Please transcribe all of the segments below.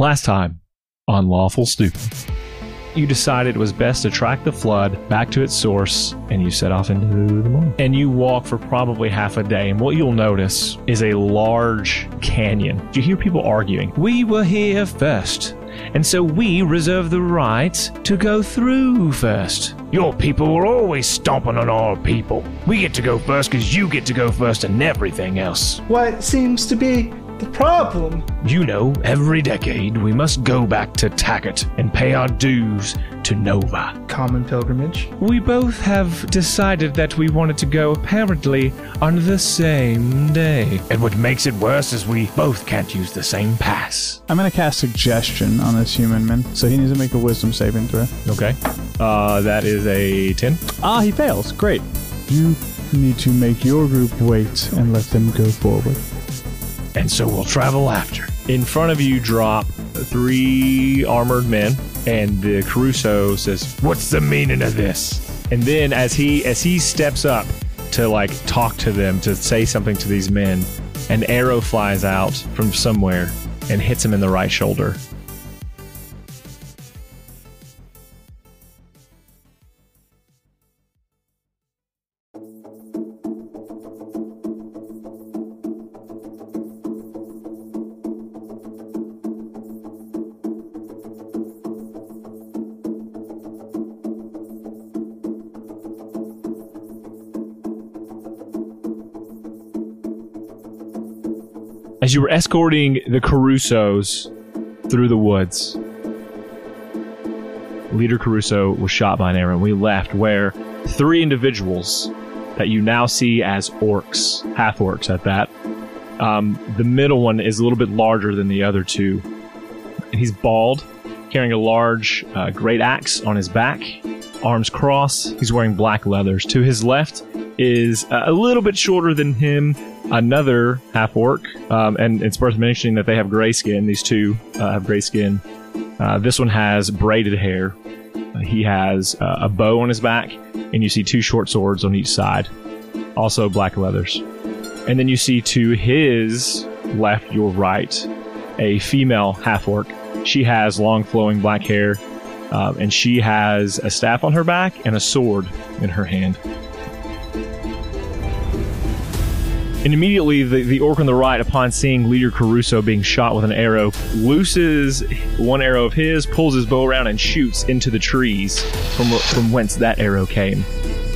Last time on Lawful Stupid, you decided it was best to track the flood back to its source, and you set off into the morning. And you walk for probably half a day, and what you'll notice is a large canyon. You hear people arguing, "We were here first, and so we reserve the right to go through first. Your people were always stomping on our people. We get to go first because you get to go first and everything else." What seems to be the problem? You know, every decade we must go back to Tacket and pay our dues to Nova. Common pilgrimage. We both have decided that we wanted to go apparently on the same day. And what makes it worse is we both can't use the same pass. I'm going to cast suggestion on this human man, so he needs to make a wisdom saving throw. Okay. That is a 10. Ah, he fails. Great. You need to make your group wait and let them go forward. And so we'll travel after. In front of you drop three armored men, and the Caruso says, "What's the meaning of this?" And then as he steps up to like talk to them, to say something to these men, an arrow flies out from somewhere and hits him in the right shoulder. As you were escorting the Carusos through the woods, Leader Caruso was shot by an arrow, and we left where three individuals that you now see as orcs, half-orcs at that. The middle one is a little bit larger than the other two, and he's bald, carrying a large great axe on his back, arms crossed. He's wearing black leathers. To his left is a little bit shorter than him, another half-orc, and it's worth mentioning that they have gray skin. These two have gray skin. This one has braided hair. He has a bow on his back, and you see two short swords on each side, also black leathers. And then you see to his left, your right, a female half-orc. She has long flowing black hair, and she has a staff on her back and a sword in her hand. And immediately, the orc on the right, upon seeing Leader Caruso being shot with an arrow, looses one arrow of his, pulls his bow around, and shoots into the trees from whence that arrow came,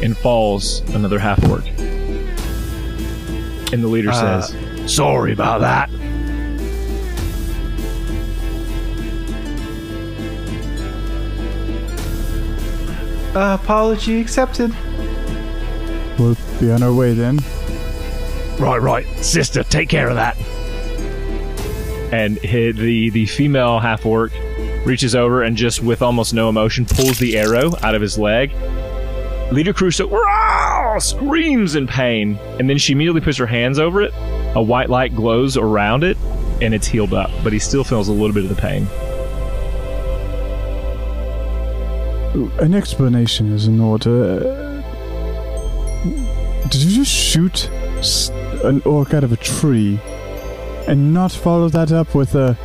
and falls another half-orc. And the leader says, "Sorry about that." Apology accepted. We'll be on our way then. Right. Sister, take care of that. And the female half-orc reaches over and just with almost no emotion pulls the arrow out of his leg. Leader Caruso screams in pain, and then she immediately puts her hands over it. A white light glows around it, and it's healed up, but he still feels a little bit of the pain. An explanation is in order. Did you just shoot an orc out of a tree and not follow that up with a,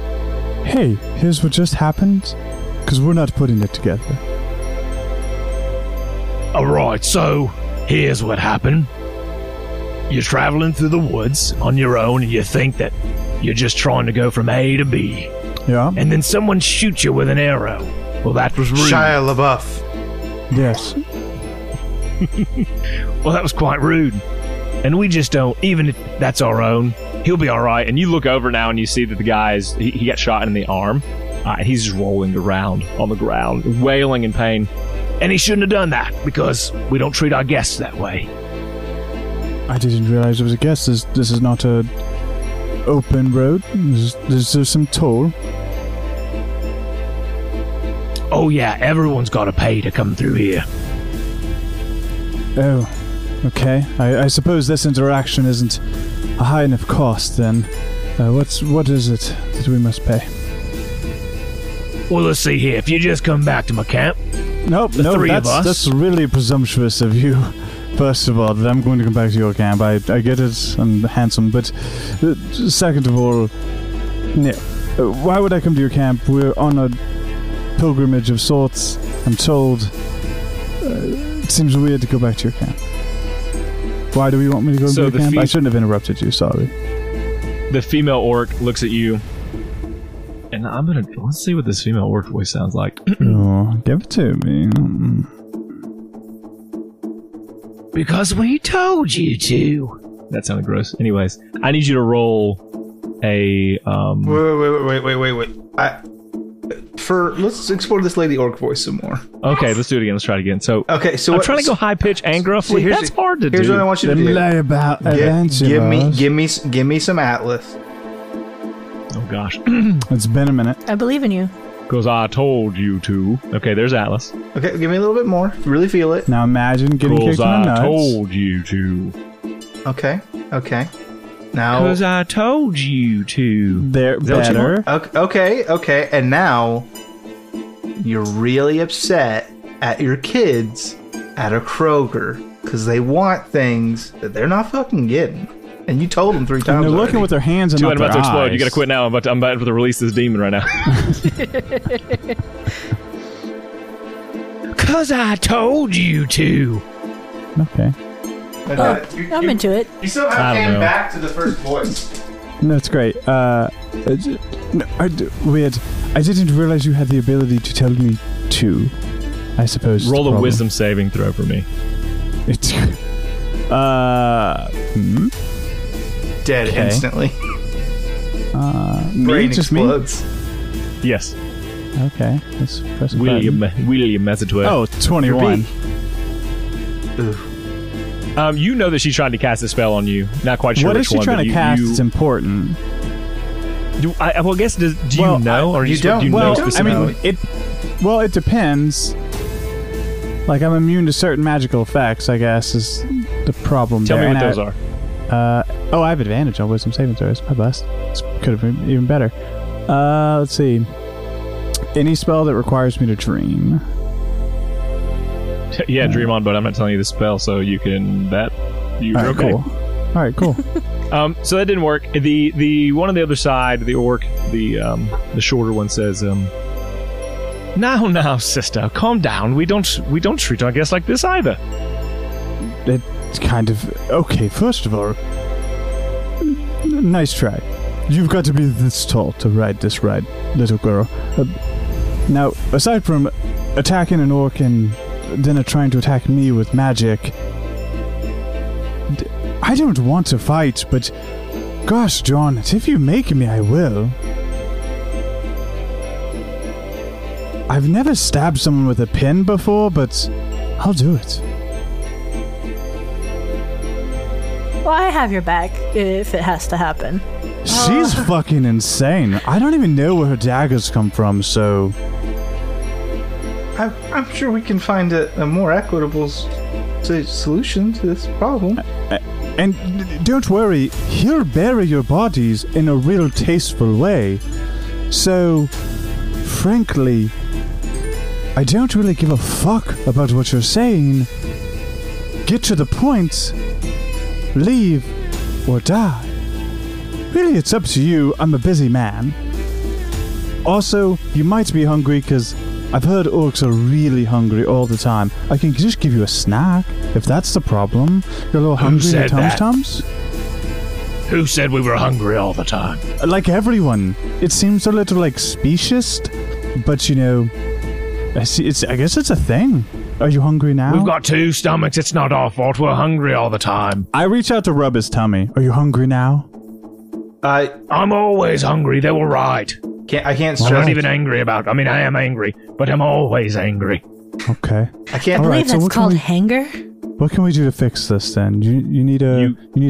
"Hey, here's what just happened," because we're not putting it together? Alright, so here's what happened. You're traveling through the woods on your own, and you think that you're just trying to go from A to B. Yeah. And then someone shoots you with an arrow. Well, that was rude. Shia LaBeouf. Yes. Well, that was quite rude. And we just don't, even if that's our own, he'll be all right. And you look over now and you see that the guy's, he got shot in the arm. He's just rolling around on the ground, wailing in pain. And he shouldn't have done that because we don't treat our guests that way. I didn't realize it was a guest. This is not a open road. There's some toll. Oh yeah, everyone's got to pay to come through here. Oh. Okay, I suppose this interaction isn't a high enough cost, then. What is it that we must pay? Well, let's see here. If you just come back to my camp... That's really presumptuous of you. First of all, that I'm going to come back to your camp. I get it, I'm handsome, but second of all, no. Why would I come to your camp? We're on a pilgrimage of sorts, I'm told. It seems weird to go back to your camp. Why do we want me to go to your camp? I shouldn't have interrupted you, sorry. The female orc looks at you. And let's see what this female orc voice sounds like. Oh, give it to me. Because we told you to. That sounded gross. Anyways, I need you to roll a... Wait. Let's explore this lady orc voice some more. Okay, let's do it again. Let's try it again. So I'm trying to go high pitch and gruffly. That's hard to do. Here's what I want you to do. Lay about give me some Atlas. Oh gosh, it's been a minute. I believe in you. Because I told you to. Okay, there's Atlas. Okay, give me a little bit more. Really feel it. Now imagine getting kicked in the nuts. I told you to. Okay. Now, because I told you to. They're better. Okay. And now you're really upset at your kids at a Kroger because they want things that they're not fucking getting. And you told them 3 times. And they're looking with their hands and not their eyes. I'm about to explode. You got to quit now. I'm about to release this demon right now. Because I told you to. Okay. I'm into it. You somehow came back to the first voice. No, it's great. Weird. I didn't realize you had the ability to tell me to, I suppose. Roll a wisdom saving throw for me. It's... Dead instantly. Brain explodes. Yes. Okay. Let's press the button. William Methadway. Oh, 21. Oof. You know that she's trying to cast a spell on you. Not quite sure which one. What is she trying to cast? It's important. Do you know? Or you don't? It depends. Like, I'm immune to certain magical effects, I guess, is the problem. Tell me what those are. I have advantage on wisdom saving throws. My best. This could have been even better. Let's see. Any spell that requires me to dream. Yeah, dream on, but I'm not telling you the spell, so you can bet. All right, cool. So that didn't work. The one on the other side, the orc, the shorter one says, Now, sister, calm down. We don't treat our guests like this either. It's kind of... Okay, first of all, nice try. You've got to be this tall to ride this ride, little girl. Now, aside from attacking an orc and... Then are trying to attack me with magic. I don't want to fight, but gosh darn it, if you make me, I will. I've never stabbed someone with a pin before, but I'll do it. Well, I have your back if it has to happen. She's fucking insane. I don't even know where her daggers come from, so... I'm sure we can find a more equitable solution to this problem. And don't worry, he'll bury your bodies in a real tasteful way. So, frankly, I don't really give a fuck about what you're saying. Get to the point, leave, or die. Really, it's up to you. I'm a busy man. Also, you might be hungry because... I've heard orcs are really hungry all the time. I can just give you a snack, if that's the problem. You're a little hungry, your tums-tums? Who said we were hungry all the time? Like everyone. It seems a little, speciesist, but, I guess it's a thing. Are you hungry now? We've got 2 stomachs. It's not our fault. We're hungry all the time. I reach out to rub his tummy. Are you hungry now? I'm always hungry. They were right. I can't stress. I'm not even angry about it. I mean, I am angry, but I'm always angry. Okay. I can't believe that's called hanger. What can we do to fix this then? You need a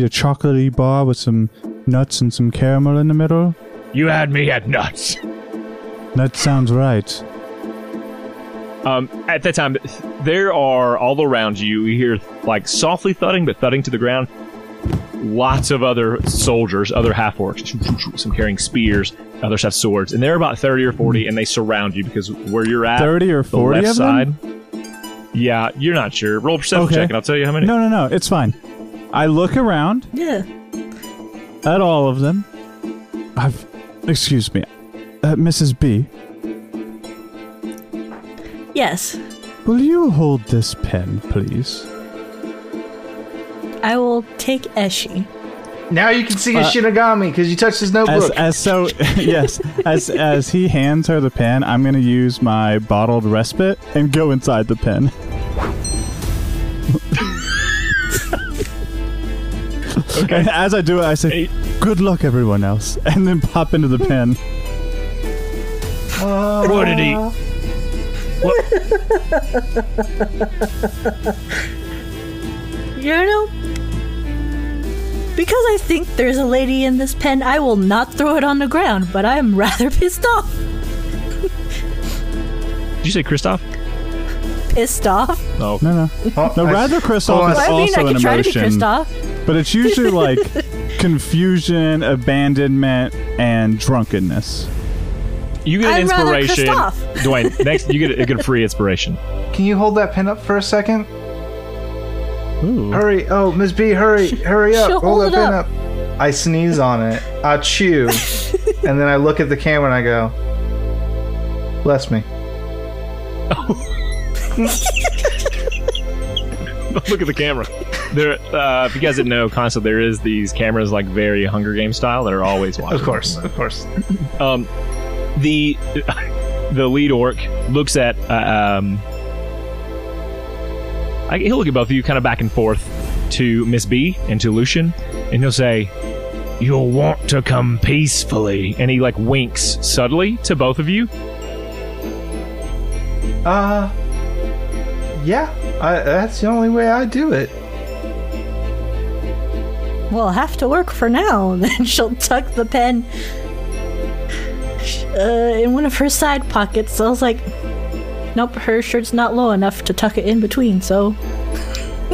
chocolatey bar with some nuts and some caramel in the middle? You had me at nuts. That sounds right. At that time, there are all around you, you hear softly thudding, but thudding to the ground. Lots of other soldiers, other half-orcs, some carrying spears, others have swords, and they're about 30 or 40, and they surround you because where you're at, 30 or 40 the left side. Yeah, you're not sure. Roll a perception check, and I'll tell you how many. No, it's fine. I look around. Yeah. At all of them. Excuse me. Mrs. B? Yes. Will you hold this pen, please? I will take Eshi. Now you can see a Shinigami because you touched his notebook. Yes, as he hands her the pen, I'm going to use my bottled respite and go inside the pen. Okay. And as I do it, I say, "Good luck, everyone else," and then pop into the pen. What did he? What? You know. Because I think there's a lady in this pen, I will not throw it on the ground, but I am rather pissed off. Did you say Kristoff? Pissed off? No. No, no. Oh, no, rather Kristoff is also an emotion. But it's usually like confusion, abandonment, and drunkenness. You get an inspiration. Dwayne, next you get a free inspiration. Can you hold that pen up for a second? Ooh. Hurry! Oh, Ms. B, hurry up! Hold that pen up. I sneeze on it. I chew, and then I look at the camera and I go, "Bless me." Oh. Look at the camera. There, if you guys didn't know, constantly there is these cameras like very Hunger Games style that are always watching. Of course. The lead orc looks at. He'll look at both of you kind of back and forth to Miss B and to Lucian, and he'll say, "You'll want to come peacefully." And he, like, winks subtly to both of you. Yeah. That's the only way I do it. Well, have to work for now. Then she'll tuck the pen in one of her side pockets. So I was like... Nope, her shirt's not low enough to tuck it in between, so...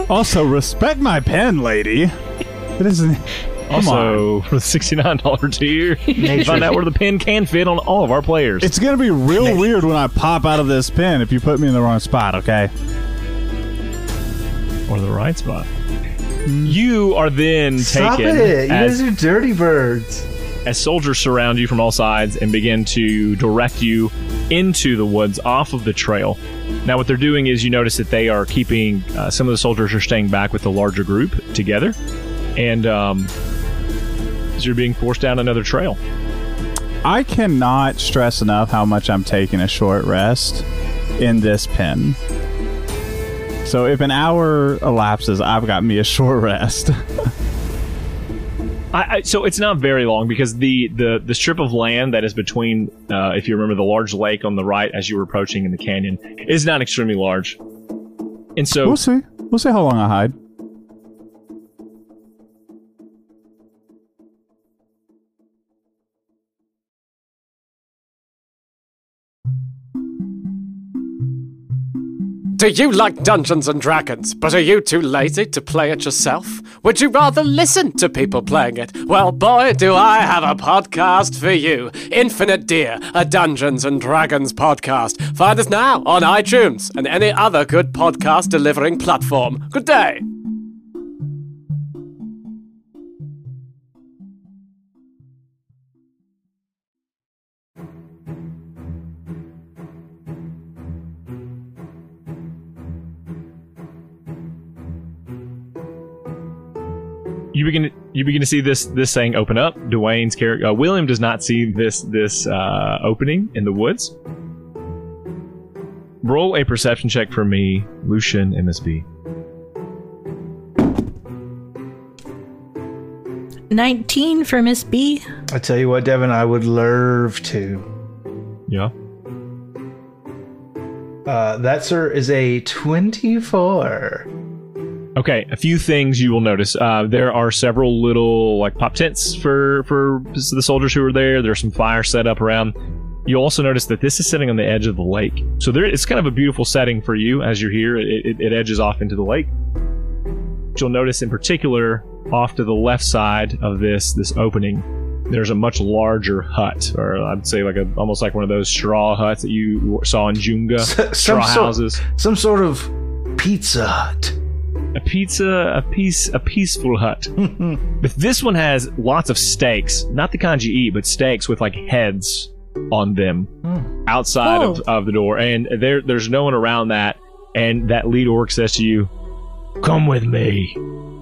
Also, respect my pen, lady. It isn't... Also, for the $69 tier, you find out where the pen can fit on all of our players. It's going to be real weird when I pop out of this pen if you put me in the wrong spot, okay? Or the right spot. You are then taken it! You guys are dirty birds. As soldiers surround you from all sides and begin to direct you into the woods off of the trail. Now what they're doing is you notice that they are keeping some of the soldiers are staying back with the larger group together, and so you're being forced down another trail. I cannot stress enough how much I'm taking a short rest in this pen. So if an hour elapses, I've got me a short rest. So it's not very long because the strip of land that is between, if you remember, the large lake on the right as you were approaching in the canyon is not extremely large. And so... We'll see. We'll see how long I hide. Do you like Dungeons and Dragons, but are you too lazy to play it yourself? Would you rather listen to people playing it? Well, boy, do I have a podcast for you. Infinite Deer, a Dungeons and Dragons podcast. Find us now on iTunes and any other good podcast delivering platform. Good day. You begin to see this thing open up. Dwayne's character William does not see this opening in the woods. Roll a perception check for me, Lucian and Miss B. 19 for Miss B. I tell you what, Devin, I would love to. Yeah. That, sir, is a 24. Okay, a few things you will notice. There are several little like pop tents for the soldiers who are there. There's some fire set up around. You'll also notice that this is sitting on the edge of the lake. So it's kind of a beautiful setting for you as you're here. It edges off into the lake. But you'll notice in particular, off to the left side of this opening, there's a much larger hut, or I'd say almost like one of those straw huts that you saw in Junga. Straw houses. Some sort of pizza hut. A peaceful hut. But this one has lots of steaks. Not the kind you eat, but steaks with, like, heads on them outside of the door, and there's no one around that. And that lead orc says to you, "Come with me,"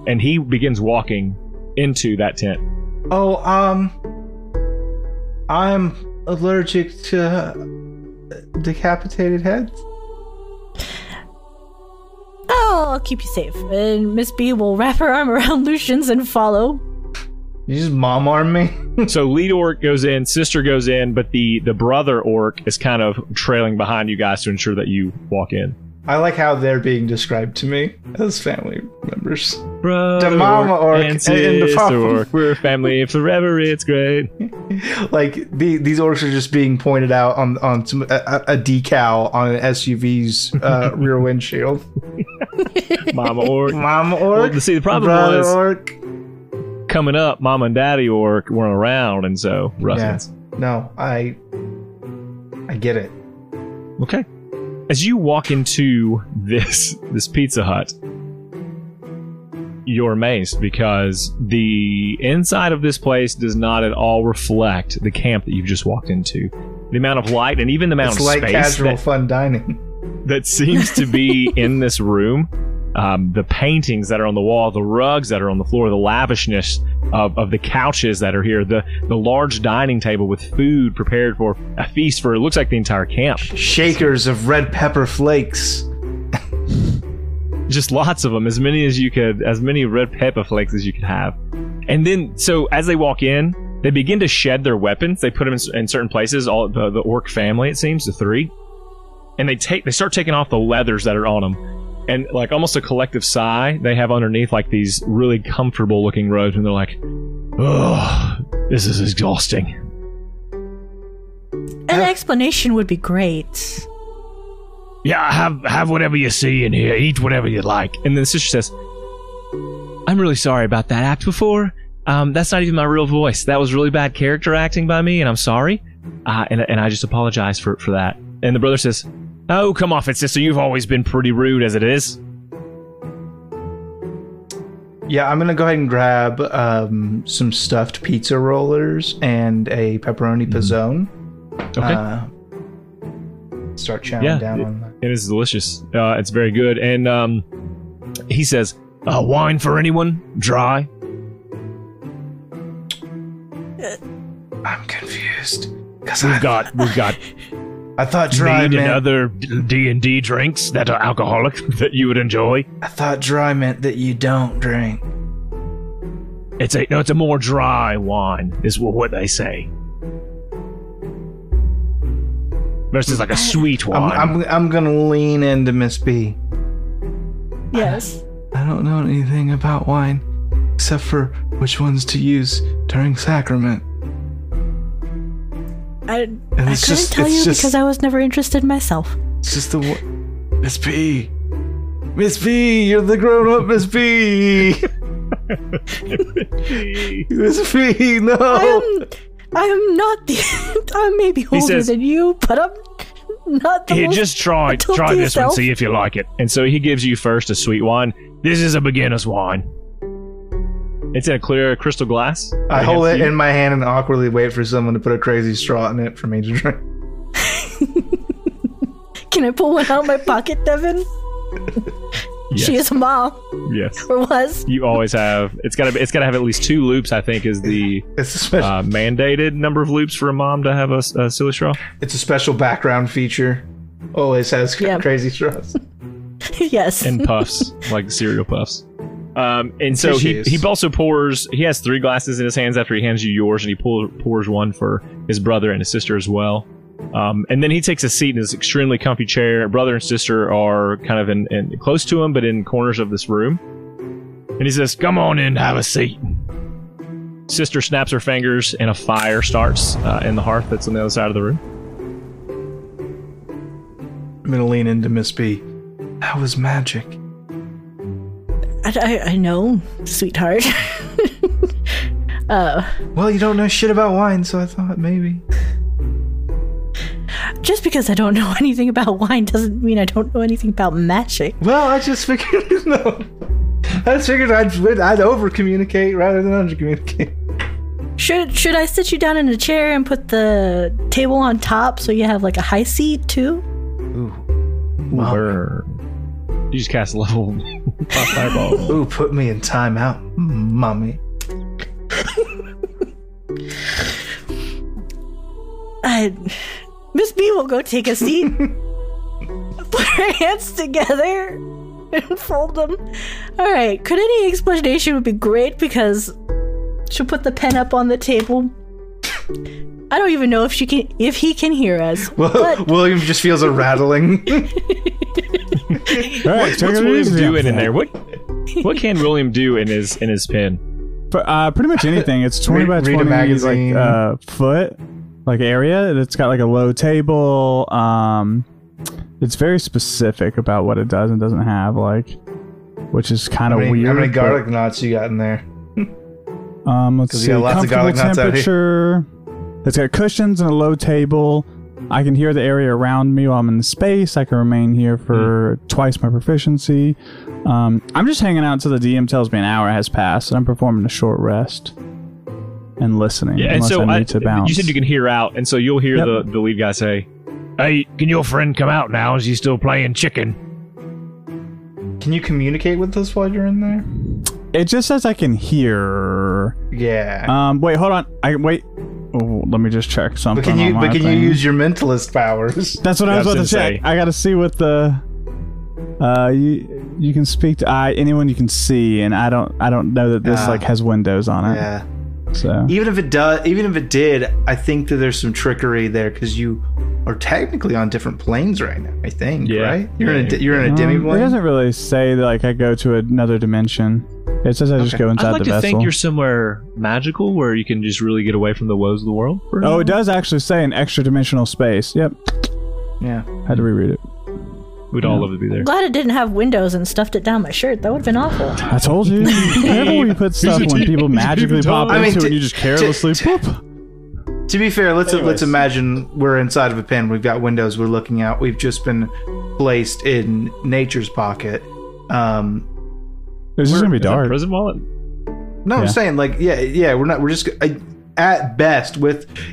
and he begins walking into that tent. Oh, I'm allergic to decapitated heads. Oh, I'll keep you safe. And Miss B will wrap her arm around Lucian's and follow. You just mom arm me? So lead orc goes in, sister goes in, but the brother orc is kind of trailing behind you guys to ensure that you walk in. I like how they're being described to me as family members. Brother the mama orc and the father orc. We're family forever, it's great. Like, these orcs are just being pointed out on some, a decal on an SUV's rear windshield. Mama orc. Mama orc. Well, see, the problem brother was... orc. Coming up, Mom and Daddy orc weren't around, and so Russell's. Yeah. No, I get it. Okay. As you walk into this Pizza Hut, you're amazed because the inside of this place does not at all reflect the camp that you've just walked into. The amount of light and even the amount of space. It's like casual fun dining. That seems to be in this room. The paintings that are on the wall, the rugs that are on the floor, the lavishness of the couches that are here, the large dining table with food prepared for a feast for, it looks like, the entire camp. Shakers of red pepper flakes. Just lots of them, as many red pepper flakes as you could have. And then, so as they walk in, they begin to shed their weapons. They put them in certain places, all the orc family, it seems, the three. And they start taking off the leathers that are on them. And like almost a collective sigh, they have underneath like these really comfortable looking robes, and they're like, "Oh, this is exhausting." An explanation would be great. Yeah, have whatever you see in here, eat whatever you like. And then the sister says, "I'm really sorry about that act before. That's not even my real voice. That was really bad character acting by me, and I'm sorry. And I just apologize for that." And the brother says, "Oh, come off it, sister. You've always been pretty rude as it is." Yeah, I'm going to go ahead and grab some stuffed pizza rollers and a pepperoni pizzone. Okay. Start chowing down on that. It is delicious. It's very good. And he says, "Wine for anyone? Dry?" I'm confused. We've got... I thought dry meant... other D&D drinks that are alcoholic that you would enjoy? I thought dry meant that you don't drink. It's a more dry wine, is what they say. Versus like a sweet wine. I'm going to lean into Miss B. Yes. I don't know anything about wine, except for which ones to use during sacrament. I couldn't tell you because I was never interested myself. It's just Miss B. Miss B, you're the grown-up Miss B. Miss B, no. I am not the... I may be older than you, but I'm not the... Here, just try this one, see if you like it. And so he gives you first a sweet wine. This is a beginner's wine. It's in a clear crystal glass. I hold it in my hand and awkwardly wait for someone to put a crazy straw in it for me to drink. Can I pull one out of my pocket, Devin? Yes. She is a mom. Yes. Or was. You always have. It's gotta have at least 2 loops, I think, is the mandated number of loops for a mom to have a silly straw. It's a special background feature. Always has crazy straws. Yes. And puffs, like cereal puffs. And so he also pours. He has 3 glasses in his hands after he hands you yours, and he pours one for his brother and his sister as well. And then he takes a seat in his extremely comfy chair. Brother and sister are kind of in close to him, but in corners of this room. And he says, "Come on in, have a seat." Sister snaps her fingers, and a fire starts in the hearth that's on the other side of the room. I'm gonna lean into Miss B. That was magic. I know, sweetheart. Well, you don't know shit about wine, so I thought maybe. Just because I don't know anything about wine doesn't mean I don't know anything about magic. Well, I just figured, I just figured I'd over-communicate rather than under-communicate. Should I sit you down in a chair and put the table on top so you have like a high seat too? Ooh. Burn. You just cast a level fireball. Ooh, put me in timeout, mommy. Miss B will go take a seat. Put her hands together and fold them. All right. Could any explanation would be great because she'll put the pen up on the table. I don't even know if she can, if he can hear us. Well, William just feels a rattling. All right, what's William doing in there? What can William do in his pen? Pretty much anything. It's 20 by 20 magazine, like foot. Like area, it's got like a low table. It's very specific about what it does and doesn't have, like, which is kind of weird. How many garlic knots you got in there? Let's see. Lots of garlic knots out here. It's got cushions and a low table. I can hear the area around me while I'm in the space. I can remain here for twice my proficiency. I'm just hanging out until the DM tells me an hour has passed, and I'm performing a short rest. And listening. Yeah, and so I need to bounce. You said you can hear out, and so you'll hear the lead guy say, "Hey, can your friend come out now? Is he still playing chicken?" Can you communicate with us while you're in there? It just says I can hear. Yeah. Wait, hold on. Oh, let me just check something. But can you use your mentalist powers? That's what I was about to check. I got to see what the. You can speak to anyone you can see, and I don't know that this like has windows on it. Yeah. So. Even if it did, I think that there's some trickery there because you are technically on different planes right now. I think, right? You're in a demi-plane. It doesn't really say that, like I go to another dimension. It says I just go inside the vessel. I'd like to think you're somewhere magical where you can just really get away from the woes of the world. Oh, it does actually say an extra-dimensional space. Yep. Yeah. Had to reread it. We'd all love to be there. I'm glad it didn't have windows and stuffed it down my shirt. That would have been awful. I told you. Whenever we put stuff when people magically pop into it and you just carelessly pop. To be fair, let's imagine we're inside of a pen. We've got windows. We're looking out. We've just been placed in nature's pocket. It's just gonna be dark. Prison wallet? No, I'm saying like we're not. We're just at best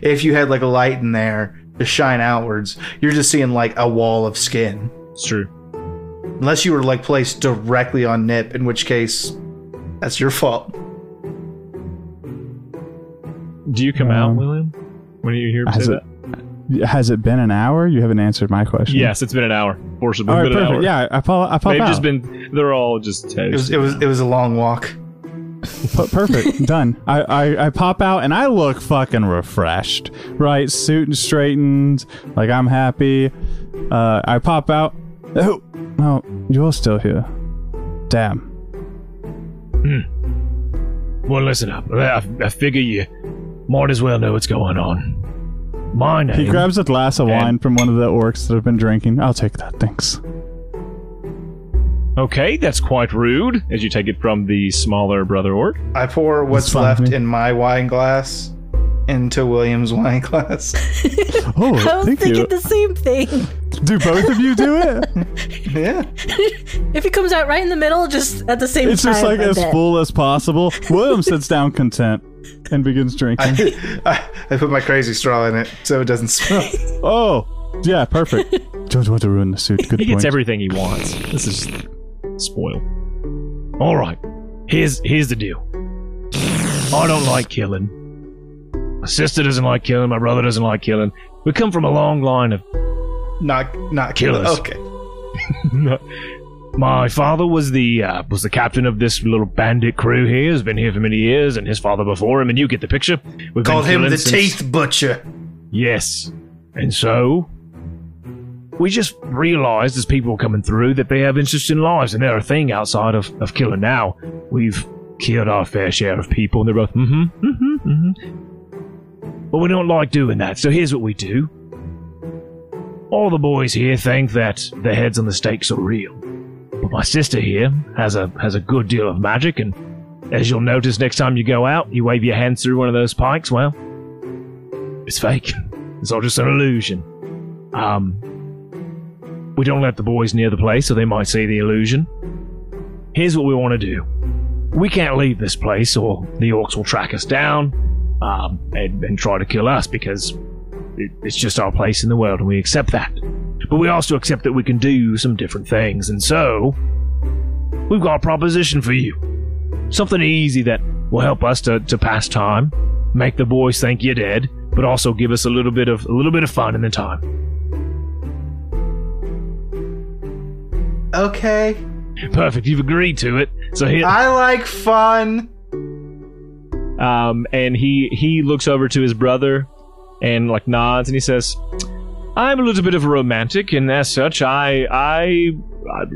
if you had like a light in there to shine outwards, you're just seeing like a wall of skin. It's true. Unless you were like placed directly on Nip, in which case, that's your fault. Do you come out, William? When do you hear him say that? Has it been an hour? You haven't answered my question. Yes, it's been an hour. Forcibly, it's been an hour. Yeah, I pop They've out. Just been. They're all just. It was a long walk. Perfect. Done. I pop out and I look fucking refreshed. Right, suit and straightened. Like I'm happy. I pop out. Oh, no, you're still here. Damn. Well, listen up. I figure you might as well know what's going on. My name... He grabs a glass of wine from one of the orcs that have been drinking. I'll take that, thanks. Okay, that's quite rude, as you take it from the smaller brother orc. I pour what's left in my wine glass into William's wine glass. Oh, I was thinking the same thing. Do both of you do it? Yeah. If he comes out right in the middle, just at the same time. It's just like as full as possible. William sits down content and begins drinking. I put my crazy straw in it so it doesn't smell. Oh, yeah, perfect. Don't want to ruin the suit. Good point. He gets everything he wants. This is spoil. All right. Here's the deal. I don't like killing. My sister doesn't like killing. My brother doesn't like killing. We come from a long line of not killers. Okay. My father was the captain of this little bandit crew here. Has been here for many years, and his father before him. And you get the picture. We've called him the Teeth Butcher. Yes, and so we just realized as people were coming through that they have interesting lives, and they're a thing outside of killing. Now we've killed our fair share of people, and they're both But we don't like doing that, so here's what we do. All the boys here think that the heads on the stakes are real. But my sister here has a good deal of magic, and as you'll notice next time you go out, you wave your hand through one of those pikes, well, it's fake. It's all just an illusion. We don't let the boys near the place, so they might see the illusion. Here's what we want to do. We can't leave this place, or the orcs will track us down. and try to kill us because it's just our place in the world and we accept that. But we also accept that we can do some different things, and so we've got a proposition for you. Something easy that will help us to pass time, make the boys think you're dead, but also give us a little bit of fun in the time. Okay. Perfect. You've agreed to it. So here, I like fun. And he looks over to his brother and like nods and he says, "I'm a little bit of a romantic, and as such, I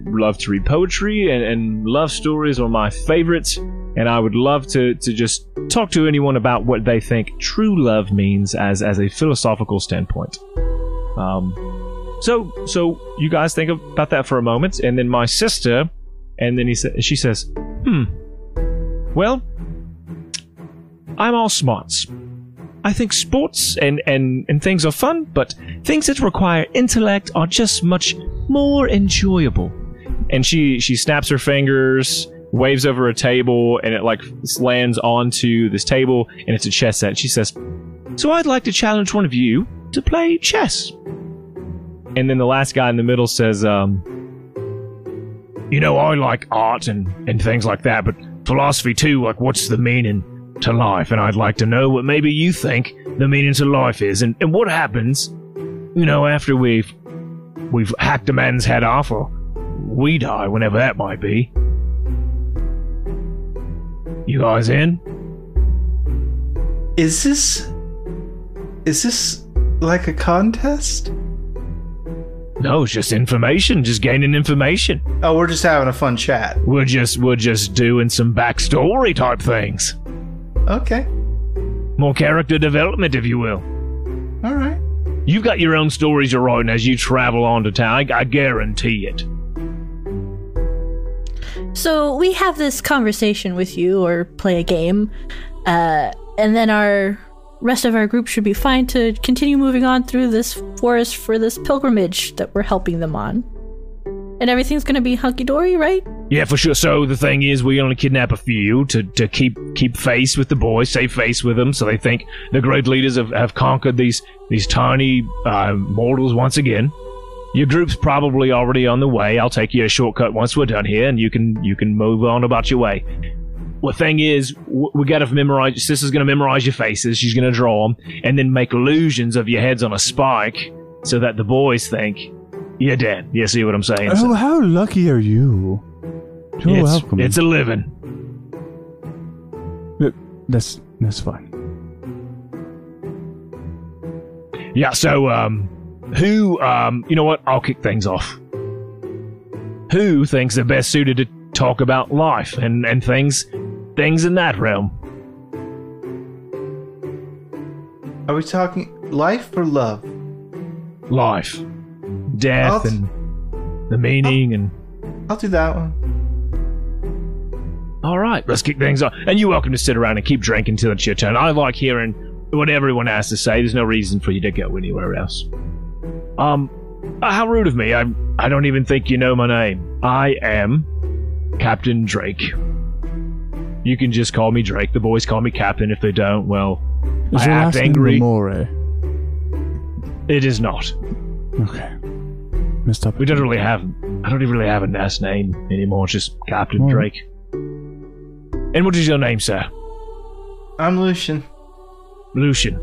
love to read poetry and love stories are my favorites, and I would love to just talk to anyone about what they think true love means as a philosophical standpoint." So you guys think about that for a moment, and then my sister, and then she says, "Well, I'm all smarts. I think sports and things are fun, but things that require intellect are just much more enjoyable." And she snaps her fingers, waves over a table, and it like lands onto this table, and it's a chess set. She says, "So I'd like to challenge one of you to play chess." And then the last guy in the middle says, "You know, I like art and things like that, but philosophy too, like what's the meaning to life, and I'd like to know what maybe you think the meaning to life is, and what happens, you know, after we've hacked a man's head off, or we die, whenever that might be. You guys in?" Is this like a contest? No, it's just information, just gaining information. Oh, we're just having a fun chat. We're just doing some backstory type things. Okay. More character development, if you will. All right. You've got your own stories you're writing as you travel on to town. I guarantee it. So we have this conversation with you or play a game, and then our rest of our group should be fine to continue moving on through this forest for this pilgrimage that we're helping them on. And everything's going to be hunky-dory, right? Yeah, for sure. So the thing is, we only kidnap a few to keep face with the boys, save face with them, so they think the great leaders have conquered these tiny mortals once again. Your group's probably already on the way. I'll take you a shortcut once we're done here, and you can move on about your way. Well, the thing is, we got to memorize. Sister's going to memorize your faces. She's going to draw them, and then make illusions of your heads on a spike, so that the boys think you're dead. You see what I'm saying? Oh, so, how lucky are you? You're welcome. It's a living. That's fine. Yeah. So, you know what? I'll kick things off. Who thinks they're best suited to talk about life and things in that realm? Are we talking life or love? Life, death, and the meaning, and I'll do that one. All right, let's kick things off. And you're welcome to sit around and keep drinking till it's your turn. I like hearing what everyone has to say. There's no reason for you to go anywhere else. How rude of me. I don't even think you know my name. I am Captain Drake. You can just call me Drake. The boys call me Captain. If they don't, well, I act angry. It is not. Okay. Messed up. I don't really have a last name anymore. It's just Captain Drake. And what is your name, sir? I'm Lucian. Lucian.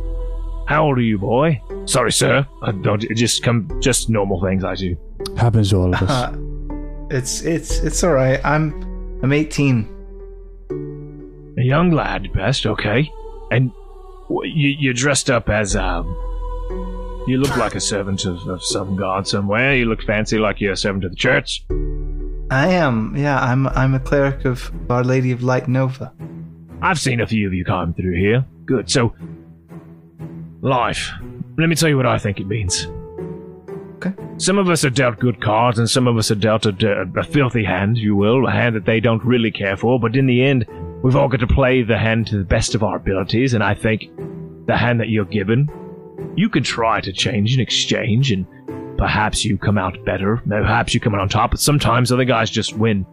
How old are you, boy? Sorry, sir. I don't, just normal things I do. Happens to all of us. It's all right. I'm 18. A young lad, best, okay. And you're dressed up as you look like a servant of some god somewhere. You look fancy, like you're a servant of the church. I am, yeah. I'm a cleric of Our Lady of Light, Nova. I've seen a few of you come through here. Good. So, life. Let me tell you what I think it means. Okay. Some of us are dealt good cards, and some of us are dealt a filthy hand, you will, a hand that they don't really care for. But in the end, we've all got to play the hand to the best of our abilities. And I think the hand that you're given, you can try to change and exchange, and perhaps you come out better, perhaps you come out on top, but sometimes other guys just win.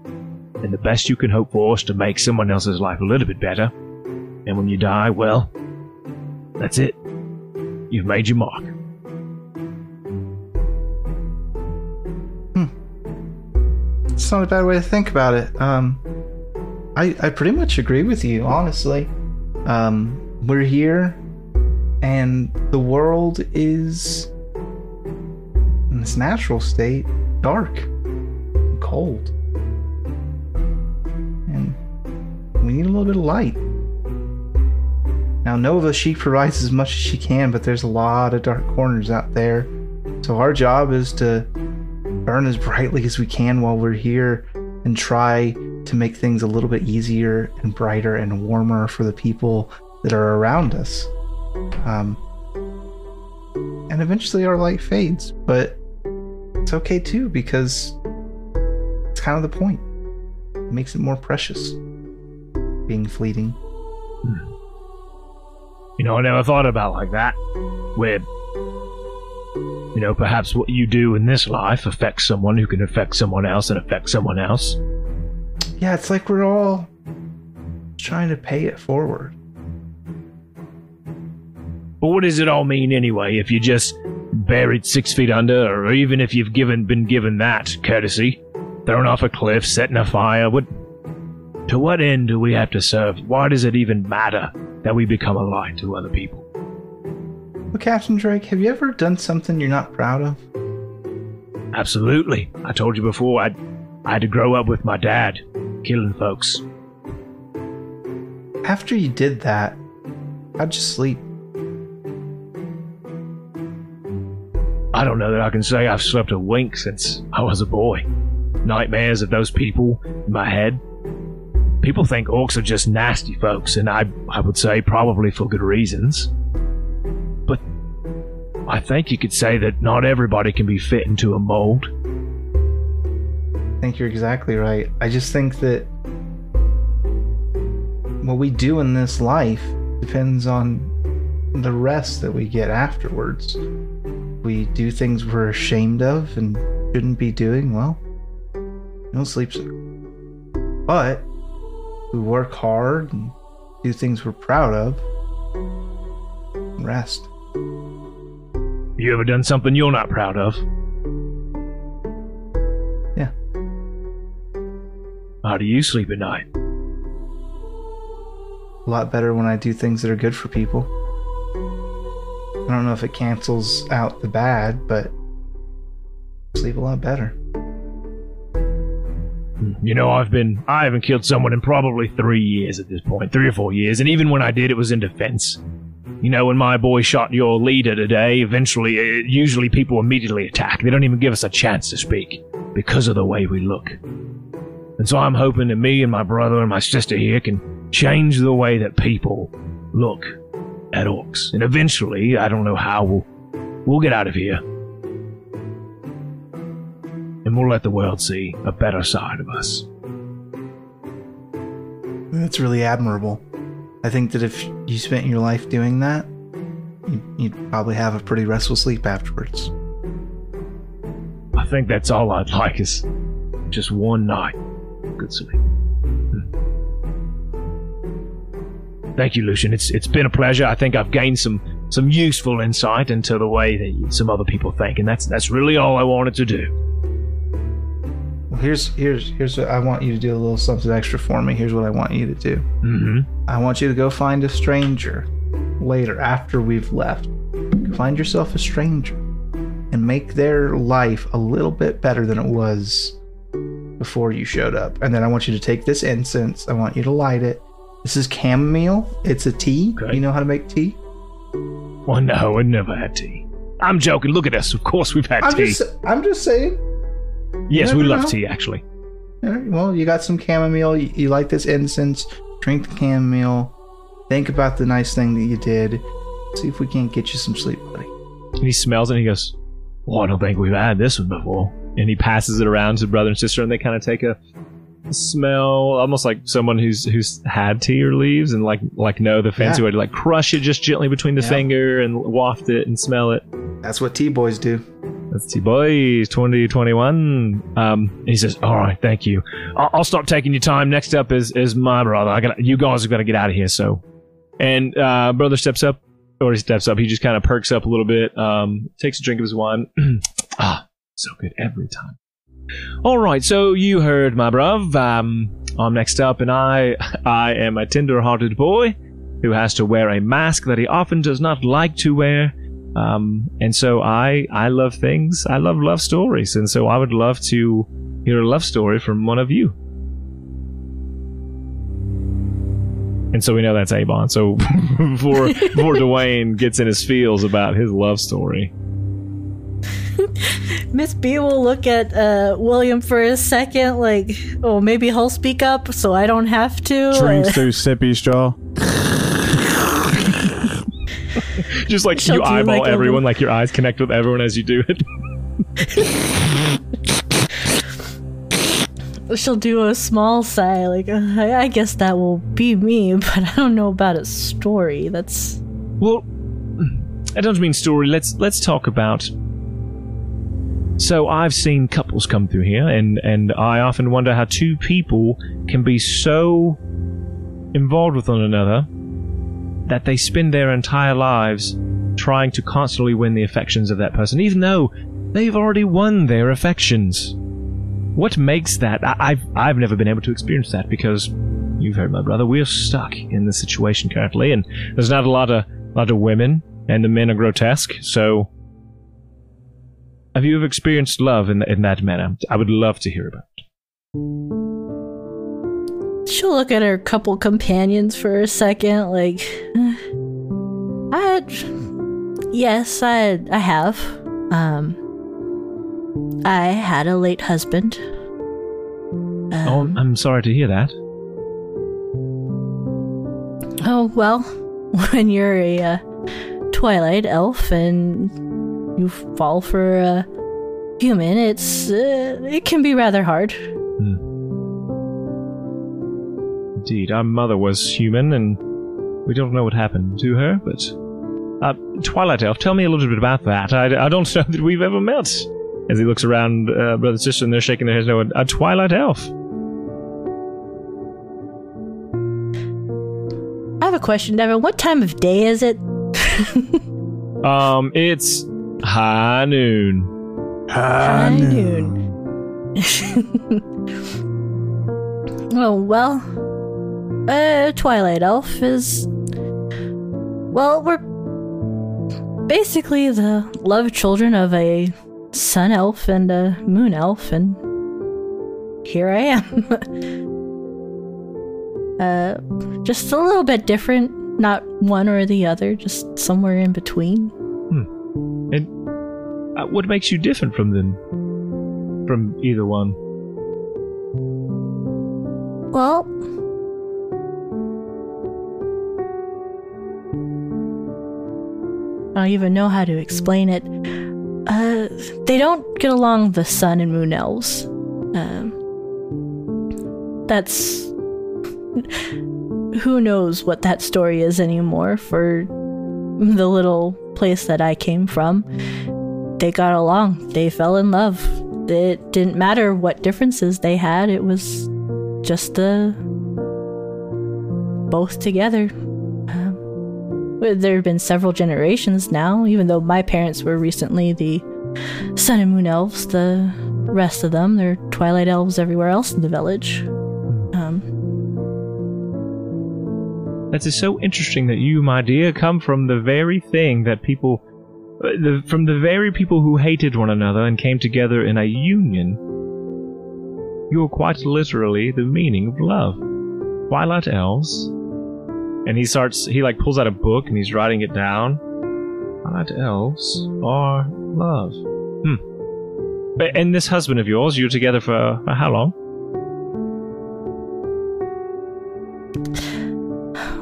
And the best you can hope for is to make someone else's life a little bit better. And when you die, well, That's it. You've made your mark. It's not a bad way to think about it. I pretty much agree with you, honestly. We're here, and the world is, in its natural state, dark and cold. And we need a little bit of light. Now, Nova, she provides as much as she can, but there's a lot of dark corners out there. So our job is to burn as brightly as we can while we're here and try to make things a little bit easier and brighter and warmer for the people that are around us. And eventually our light fades, but it's okay too, because it's kind of the point. It makes it more precious, being fleeting. You know, I never thought about it like that, where, you know, perhaps what you do in this life affects someone who can affect someone else and affect someone else. Yeah, it's like we're all trying to pay it forward. But what does it all mean anyway, if you're just buried 6 feet under, or even if you've been given that courtesy, thrown off a cliff, set in a fire? To what end do we have to serve? Why does it even matter that we become a light to other people? Well, Captain Drake, have you ever done something you're not proud of? Absolutely. I told you before, I had to grow up with my dad, killing folks. After you did that, how'd you sleep? I don't know that I can say I've slept a wink since I was a boy. Nightmares of those people in my head. People think orcs are just nasty folks, and I would say probably for good reasons. But I think you could say that not everybody can be fit into a mold. I think you're exactly right. I just think that what we do in this life depends on the rest that we get afterwards. If we do things we're ashamed of and shouldn't be doing, well, no sleep sick. But we work hard and do things we're proud of and rest. You ever done something you're not proud of? Yeah. How do you sleep at night? A lot better when I do things that are good for people. I don't know if it cancels out the bad, but I sleep a lot better. You know, I haven't killed someone in probably 3 years at this point, 3 or 4 years, and even when I did, it was in defense. You know, when my boy shot your leader today, eventually, usually people immediately attack. They don't even give us a chance to speak, because of the way we look. And so I'm hoping that me and my brother and my sister here can change the way that people look at orcs. And eventually, I don't know how, we'll get out of here. And we'll let the world see a better side of us. That's really admirable. I think that if you spent your life doing that, you'd probably have a pretty restful sleep afterwards. I think that's all I'd like, is just one night good sleep. Thank you, Lucian. It's been a pleasure. I think I've gained some useful insight into the way that some other people think, and that's really all I wanted to do. Here's what I want you to do, a little something extra for me. Here's what I want you to do. Mm-hmm. I want you to go find a stranger later, after we've left. Find yourself a stranger and make their life a little bit better than it was before you showed up. And then I want you to take this incense. I want you to light it. This is chamomile. It's a tea. Okay. You know how to make tea? Well, no, I never had tea. I'm joking. Look at us. Of course we've had tea. I'm just saying. Yes, we love tea, actually. All right, well, you got some chamomile. You like this incense. Drink the chamomile. Think about the nice thing that you did. See if we can't get you some sleep, buddy. And he smells it and he goes, well, I don't think we've had this one before. And he passes it around to brother and sister, and they kind of take a smell, almost like someone who's had tea or leaves, and like know the fancy way to like crush it just gently between the finger and waft it and smell it. That's what tea boys do. Let's see, boys, 2021. He says, all right, thank you. I'll stop taking your time. Next up is my brother. You guys have got to get out of here, so. And brother steps up, or he steps up. He just kind of perks up a little bit, takes a drink of his wine. Ah, so good every time. All right, so you heard, my bruv. I'm next up, and I am a tender-hearted boy who has to wear a mask that he often does not like to wear. And so I love things. I love love stories, and so I would love to hear a love story from one of you. And so we know that's Avon. So before Dwayne gets in his feels about his love story. Miss B will look at William for a second, like, oh, maybe he'll speak up so I don't have to. Drinks through sippy straw. Just like she'll you eyeball like everyone, like your eyes connect with everyone as you do it. She'll do a small sigh, like, I guess that will be me, but I don't know about a story. That's... Well, I don't mean story. Let's talk about... So I've seen couples come through here, and I often wonder how two people can be so involved with one another that they spend their entire lives trying to constantly win the affections of that person, even though they've already won their affections. What makes that? I've never been able to experience that because, you've heard my brother, we're stuck in this situation currently, and there's not a lot of women, and the men are grotesque, so... Have you ever experienced love in that manner? I would love to hear about it. She'll look at her couple companions for a second, like, yes, I have. I had a late husband. Oh, I'm sorry to hear that. Oh, well, when you're a Twilight elf and... you fall for a human, it can be rather hard. Indeed, our mother was human, and we don't know what happened to her, but... Twilight Elf, tell me a little bit about that. I don't know that we've ever met. As he looks around, brother and sister, and they're shaking their heads, no, a Twilight Elf. I have a question, Devin. What time of day is it? It's... High noon. High noon. Oh, well. Twilight Elf is... Well, we're... basically the love children of a sun elf and a moon elf, and... here I am. Just a little bit different. Not one or the other, just somewhere in between. And what makes you different from them? From either one? Well... I don't even know how to explain it. They don't get along, the sun and moon elves. That's... who knows what that story is anymore for the little... place that I came from. They got along. They fell in love. It didn't matter what differences they had. It was just the both together. There have been several generations now, even though my parents were recently the sun and moon elves. The rest of them, they're Twilight Elves everywhere else in the village. That is so interesting that you, my dear, come from the very thing that people... from the very people who hated one another and came together in a union. You are quite literally the meaning of love. Twilight Elves. And he pulls out a book and he's writing it down. Twilight Elves are love. And this husband of yours, you're together for how long?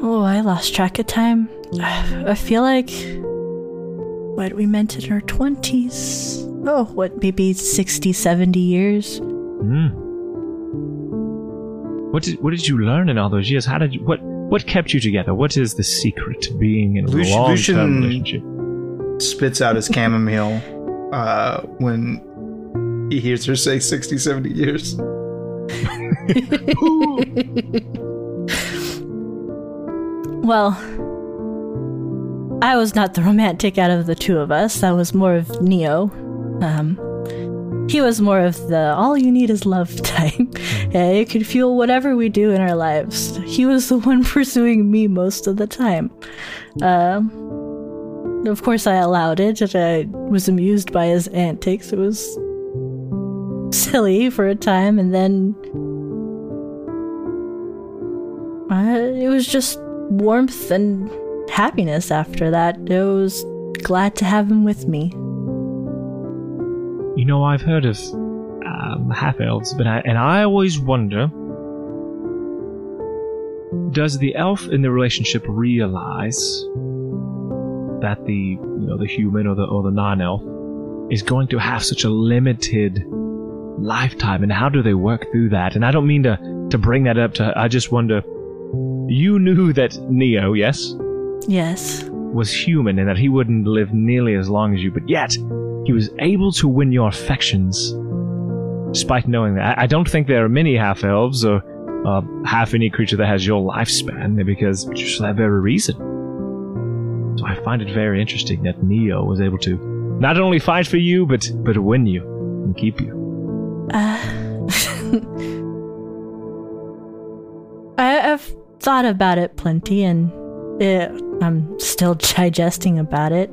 Oh, I lost track of time. I feel like... what, we met in our 20s? Oh, what, maybe 60, 70 years? What did you learn in all those years? How did you... What kept you together? What is the secret to being in a long-term relationship? Spits out his chamomile when he hears her say 60, 70 years. Well, I was not the romantic out of the two of us. I was more of Neo. He was more of the all you need is love type. Yeah, it could fuel whatever we do in our lives. He was the one pursuing me most of the time. Of course I allowed it, and I was amused by his antics. It was silly for a time, and then it was just warmth and happiness after that. I was glad to have him with me. You know, I've heard of half-elves, but I always wonder, does the elf in the relationship realize that the human or the non-elf is going to have such a limited lifetime, and how do they work through that? And I don't mean to bring that up to her. I just wonder, you knew that Neo, yes? Yes. Was human, and that he wouldn't live nearly as long as you, but yet he was able to win your affections, despite knowing that. I don't think there are many half-elves or half any creature that has your lifespan, because just for that very reason. So I find it very interesting that Neo was able to not only fight for you, but win you and keep you. I've thought about it plenty, and I'm still digesting about it.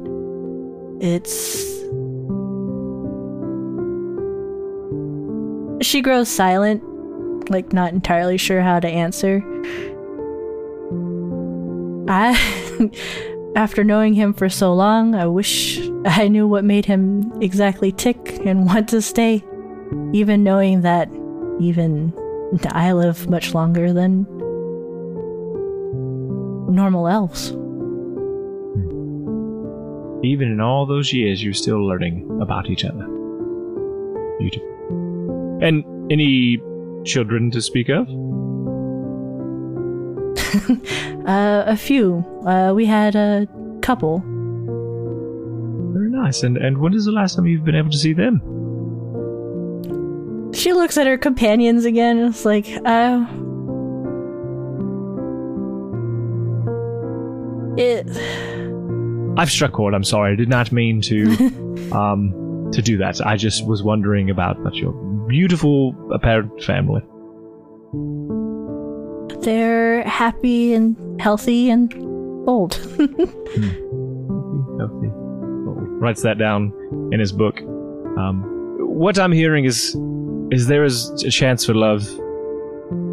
She grows silent, like not entirely sure how to answer. After knowing him for so long, I wish I knew what made him exactly tick and want to stay, even knowing that even I live much longer than normal elves. Even in all those years, you're still learning about each other. Beautiful. And any children to speak of? A few. We had a couple. Very nice. And when is the last time you've been able to see them? She looks at her companions again, and it's like, I've struck chord. I'm sorry. I did not mean to, to do that. I just was wondering about your beautiful apparent family. They're happy and healthy and old. Healthy. Writes that down in his book. What I'm hearing is there is a chance for love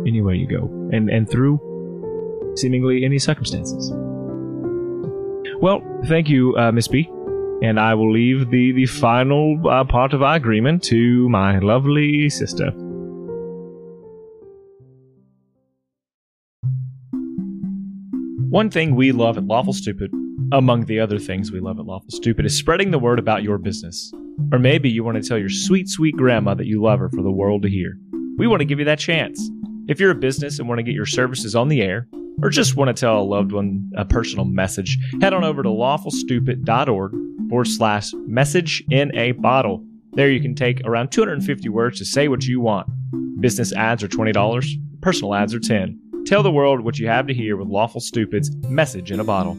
anywhere you go, and through seemingly any circumstances. Well, thank you, Miss B. And I will leave the final part of our agreement to my lovely sister. One thing we love at Lawful Stupid, among the other things we love at Lawful Stupid, is spreading the word about your business. Or maybe you want to tell your sweet, sweet grandma that you love her for the world to hear. We want to give you that chance. If you're a business and want to get your services on the air, or just want to tell a loved one a personal message, head on over to lawfulstupid.org/message-in-a-bottle. There you can take around 250 words to say what you want. Business ads are $20. Personal ads are $10. Tell the world what you have to hear with Lawful Stupid's Message in a Bottle.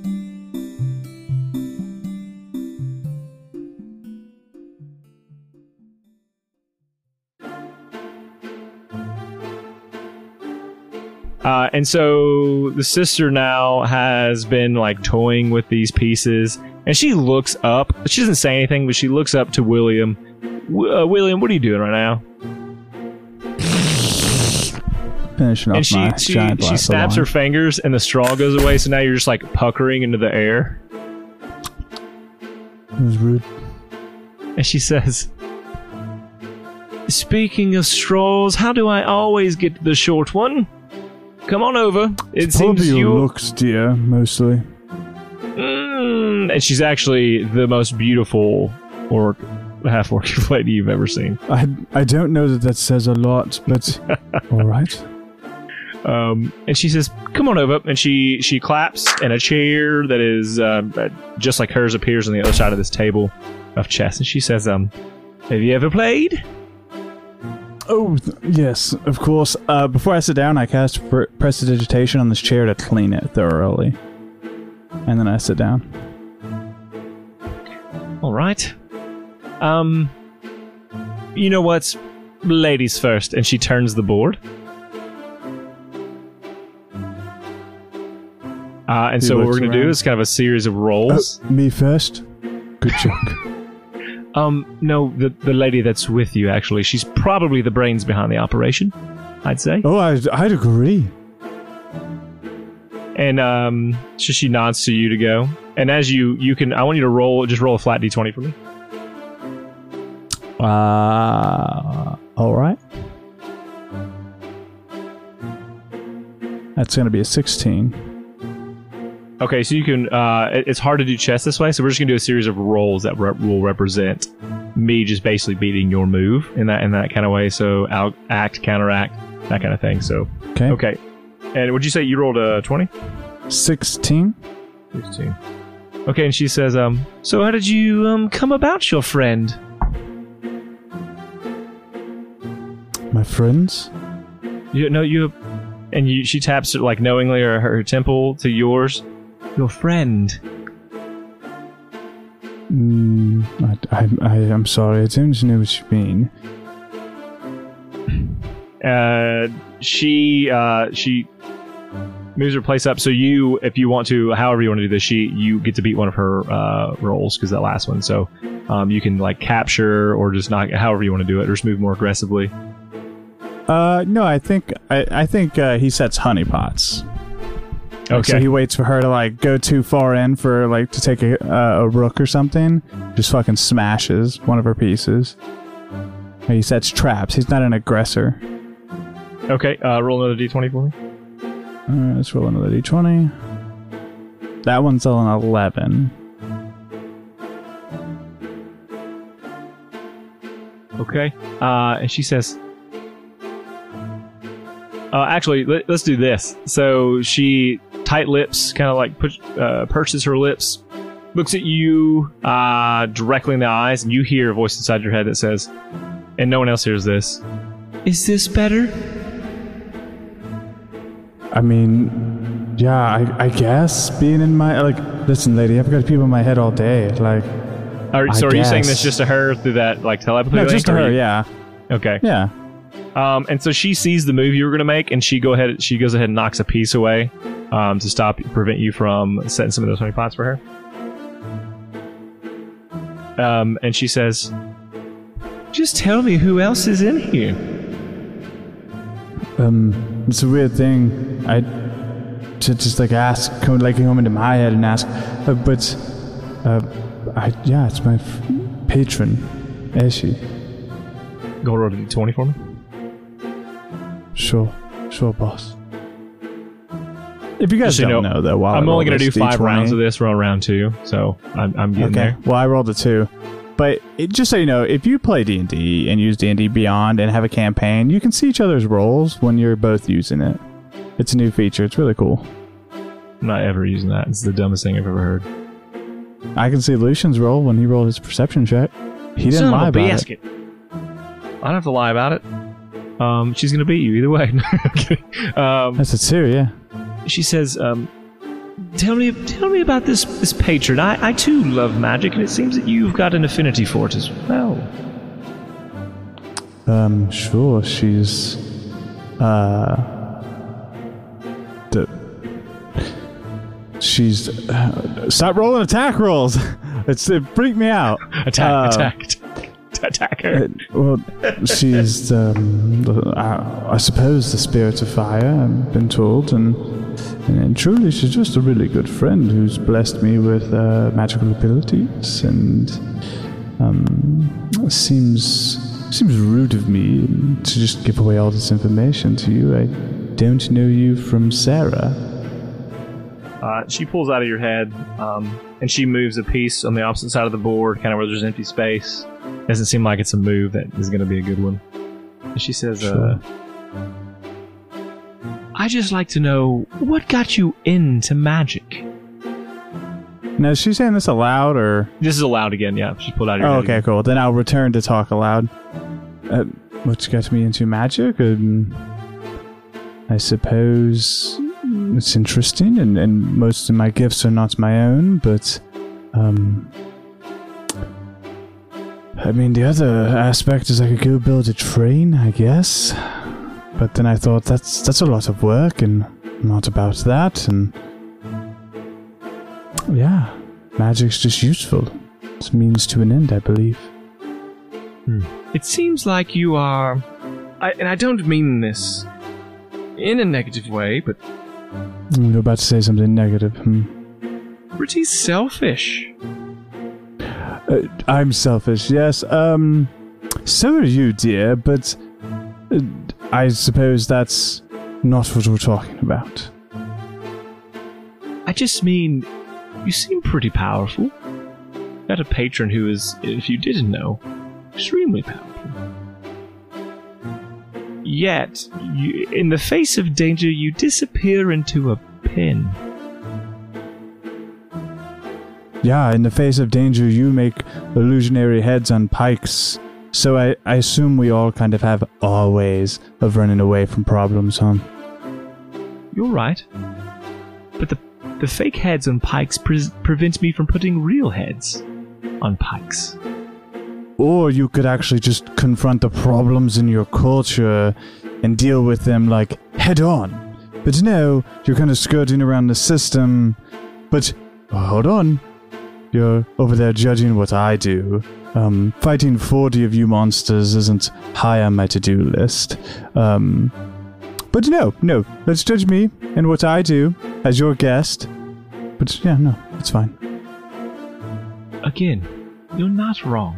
And so the sister now has been like toying with these pieces, and she looks up. She doesn't say anything, but she looks up to William. William, what are you doing right now? Finishing off my giant glass. She snaps her fingers, and the straw goes away. So now you're just like puckering into the air. That was rude. And she says, "Speaking of straws, how do I always get the short one? Come on over. It seems your looks, dear, mostly." And she's actually the most beautiful orc, half-orc lady you've ever seen. I don't know that says a lot, but all right. And she says, "Come on over," and she claps, and a chair that is just like hers appears on the other side of this table of chess, and she says, "Have you ever played?" Oh, yes, of course. Before I sit down, I cast Prestidigitation on this chair to clean it thoroughly. And then I sit down. right. You know what? Ladies first. And she turns the board. And so what we're going to do is kind of a series of rolls. Me first? Good joke. No, the lady that's with you, actually. She's probably the brains behind the operation, I'd say. Oh, I'd agree. And so she nods to you to go. And as you can... I want you to roll a flat d20 for me. All right. That's going to be a 16. Okay, so you can, it's hard to do chess this way, so we're just going to do a series of rolls that will represent me just basically beating your move in that kind of way, so act, counteract, that kind of thing, so. Okay. And would you say you rolled a 20? 16. 16. Okay, and she says, so how did you, come about your friend? My friends? She taps it, like, knowingly her temple to yours. Your friend. I'm sorry. I don't know what you mean. She moves her place up. So you, if you want to, however you want to do this, you get to beat one of her rolls because that last one. So you can like capture or just knock, however you want to do it, or just move more aggressively. No, I think he sets honeypots. Okay. Like, so he waits for her to like go too far in for like to take a rook or something. Just fucking smashes one of her pieces. And he sets traps. He's not an aggressor. Okay, roll another d20 for me. Alright, let's roll another d20. That one's still an 11. Okay, and she says... actually, let's do this. So she... tight lips, kind of like purses her lips, looks at you directly in the eyes, and you hear a voice inside your head that says, and no one else hears this, is this better? I mean, yeah, I guess being in my, like, listen, lady, I've got people in my head all day, like, are you saying this just to her through that, like, telepathy? No, just to her, yeah. Okay. Yeah. And so she sees the move you were going to make, and she goes ahead and knocks a piece away. To prevent you from setting some of those honeypots for her. And she says, just tell me who else is in here. It's a weird thing. I to just like ask, like come into my head and ask, it's my patron, Eshi. Go roll to 20 for me. Sure, boss. If you guys don't know, though, I'm only going to do 5 rounds of this. We're on round 2, so I'm getting there. Well, I rolled a 2. But just so you know, if you play D&D and use D&D Beyond and have a campaign, you can see each other's rolls when you're both using it. It's a new feature. It's really cool. I'm not ever using that. It's the dumbest thing I've ever heard. I can see Lucian's roll when he rolled his perception check. He didn't lie about it. I don't have to lie about it. She's going to beat you either way. That's a 2, yeah. She says, tell me about this patron. I too love magic, and it seems that you've got an affinity for it as well. Sure, she's, stop rolling attack rolls! It freaked me out. Attack her. She's, I suppose, the spirit of fire, I've been told, and truly she's just a really good friend who's blessed me with magical abilities, and seems rude of me to just give away all this information to you. I don't know you from Sarah. She pulls out of your head, and she moves a piece on the opposite side of the board, kind of where there's empty space. Doesn't seem like it's a move that is going to be a good one. And she says, sure. I just like to know, what got you into magic? Now, is she saying this aloud, or... This is aloud again, yeah. She pulled out your head. Okay, again. Cool. Then I'll return to talk aloud. What got me into magic? I suppose it's interesting, and most of my gifts are not my own, but... I mean, the other aspect is I could go build a train, I guess. But then I thought, that's a lot of work, and I'm not about that, and... yeah, magic's just useful. It's a means to an end, I believe. Hmm. It seems like you are... and I don't mean this in a negative way, but... you're about to say something negative, Pretty selfish. I'm selfish, yes. So are you, dear, but... I suppose that's not what we're talking about. I just mean, you seem pretty powerful. You had a patron who is, if you didn't know, extremely powerful. Yet, you, in the face of danger, you disappear into a pin. Yeah, in the face of danger, you make illusionary heads on pikes. So I assume we all kind of have our ways of running away from problems, huh? You're right. But the fake heads on pikes prevent me from putting real heads on pikes. Or you could actually just confront the problems in your culture and deal with them, like, head-on. But no, you're kind of skirting around the system. But, hold on. You're over there judging what I do. Fighting 40 of you monsters isn't high on my to-do list. But no. Let's judge me and what I do as your guest. But yeah, no, it's fine. Again, you're not wrong.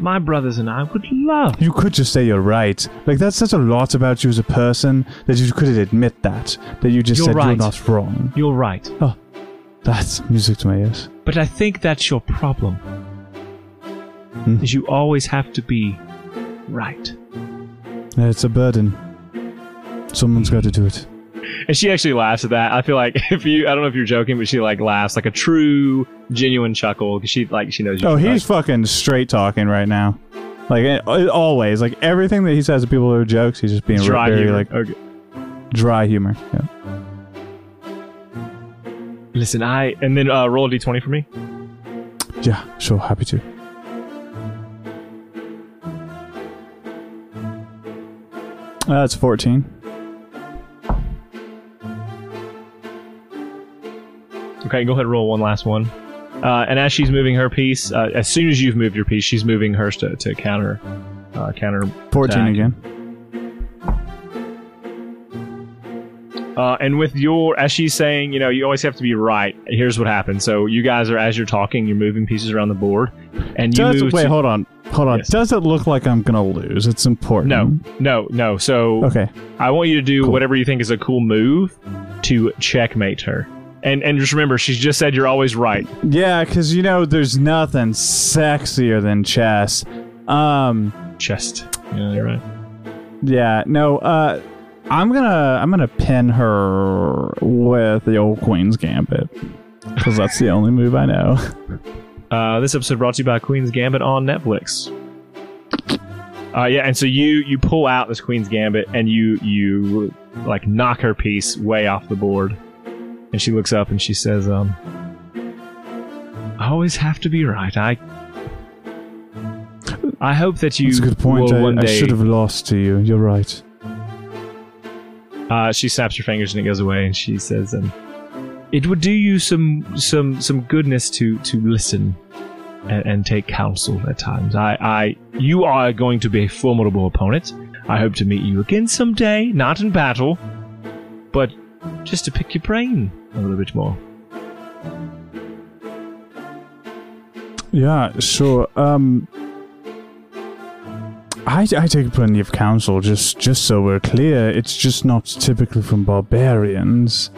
My brothers and I would love... You could just say you're right. Like, that says a lot about you as a person that you couldn't admit that. That you just said you're not wrong. You're right. Oh, that's music to my ears. But I think that's your problem. Is you always have to be right. Yeah, it's a burden. Someone's got to do it. And she actually laughs at that. I feel like I don't know if you're joking, but she like laughs like a true, genuine chuckle because she knows you. Oh, he's fucking straight talking right now. Like always, like everything that he says to people who are jokes, he's just being very like dry humor. Yeah. Listen, and then roll a d20 for me. Yeah, sure, happy to. That's 14. Okay, go ahead and roll one last one. And as she's moving her piece, as soon as you've moved your piece, she's moving hers to counter. 14 attack. Again. And with your, as she's saying, you always have to be right. Here's what happens. So you guys are, as you're talking, you're moving pieces around the board. And you move wait, hold on. Yes. Does it look like I'm gonna lose? It's important. No. So okay. I want you to do whatever you think is a cool move to checkmate her. And just remember, she just said you're always right. Yeah, because, there's nothing sexier than chess. Yeah, you're right. Yeah, no, I'm gonna pin her with the old Queen's Gambit. Because that's the only move I know. This episode brought to you by Queen's Gambit on Netflix. Yeah, and so you pull out this Queen's Gambit and you like knock her piece way off the board. And she looks up and she says, I always have to be right. I hope that you... That's a good point. I should have lost to you. You're right. She snaps her fingers and it goes away and she says, it would do you some goodness to listen and take counsel at times. You are going to be a formidable opponent. I hope to meet you again someday, not in battle, but just to pick your brain a little bit more. Yeah, sure. I take plenty of counsel, just so we're clear. It's just not typically from barbarians.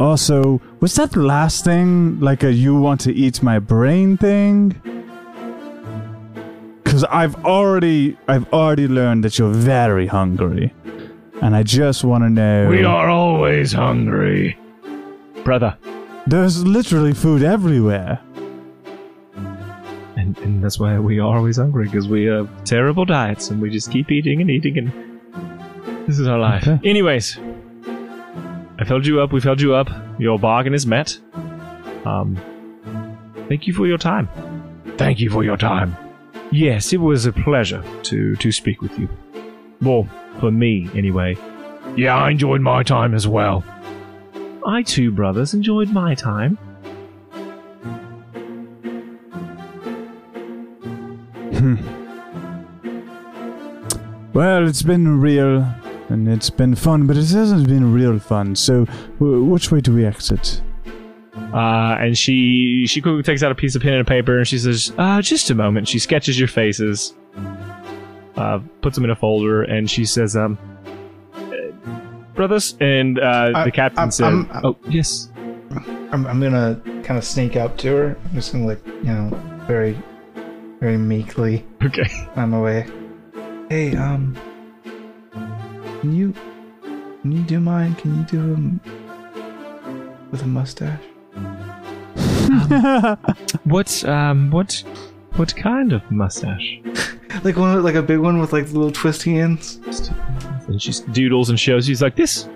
Also, was that last thing like a you want to eat my brain thing? Because I've already learned that you're very hungry. And I just want to know... We are always hungry. Brother. There's literally food everywhere. And that's why we are always hungry, because we have terrible diets, and we just keep eating, and this is our life. Okay. Anyways, I filled you up, we filled you up. Your bargain is met. Thank you for your time. Thank you for your time. Yes, it was a pleasure to speak with you. Well, for me, anyway. Yeah, I enjoyed my time as well. I too, brothers, enjoyed my time. Well, it's been real, and it's been fun, but it hasn't been real fun, so which way do we exit? And she quickly takes out a piece of pen and paper, and she says, just a moment. She sketches your faces, puts them in a folder, and she says, brothers, and the captain said, oh, yes. I'm gonna kind of sneak up to her. I'm just gonna, like, you know, very, very meekly. Okay. On my way. Hey, can you do mine? Can you do them with a mustache? What kind of mustache? Like one, like a big one with like the little twisty ends. And she doodles and shows you. She's like, this.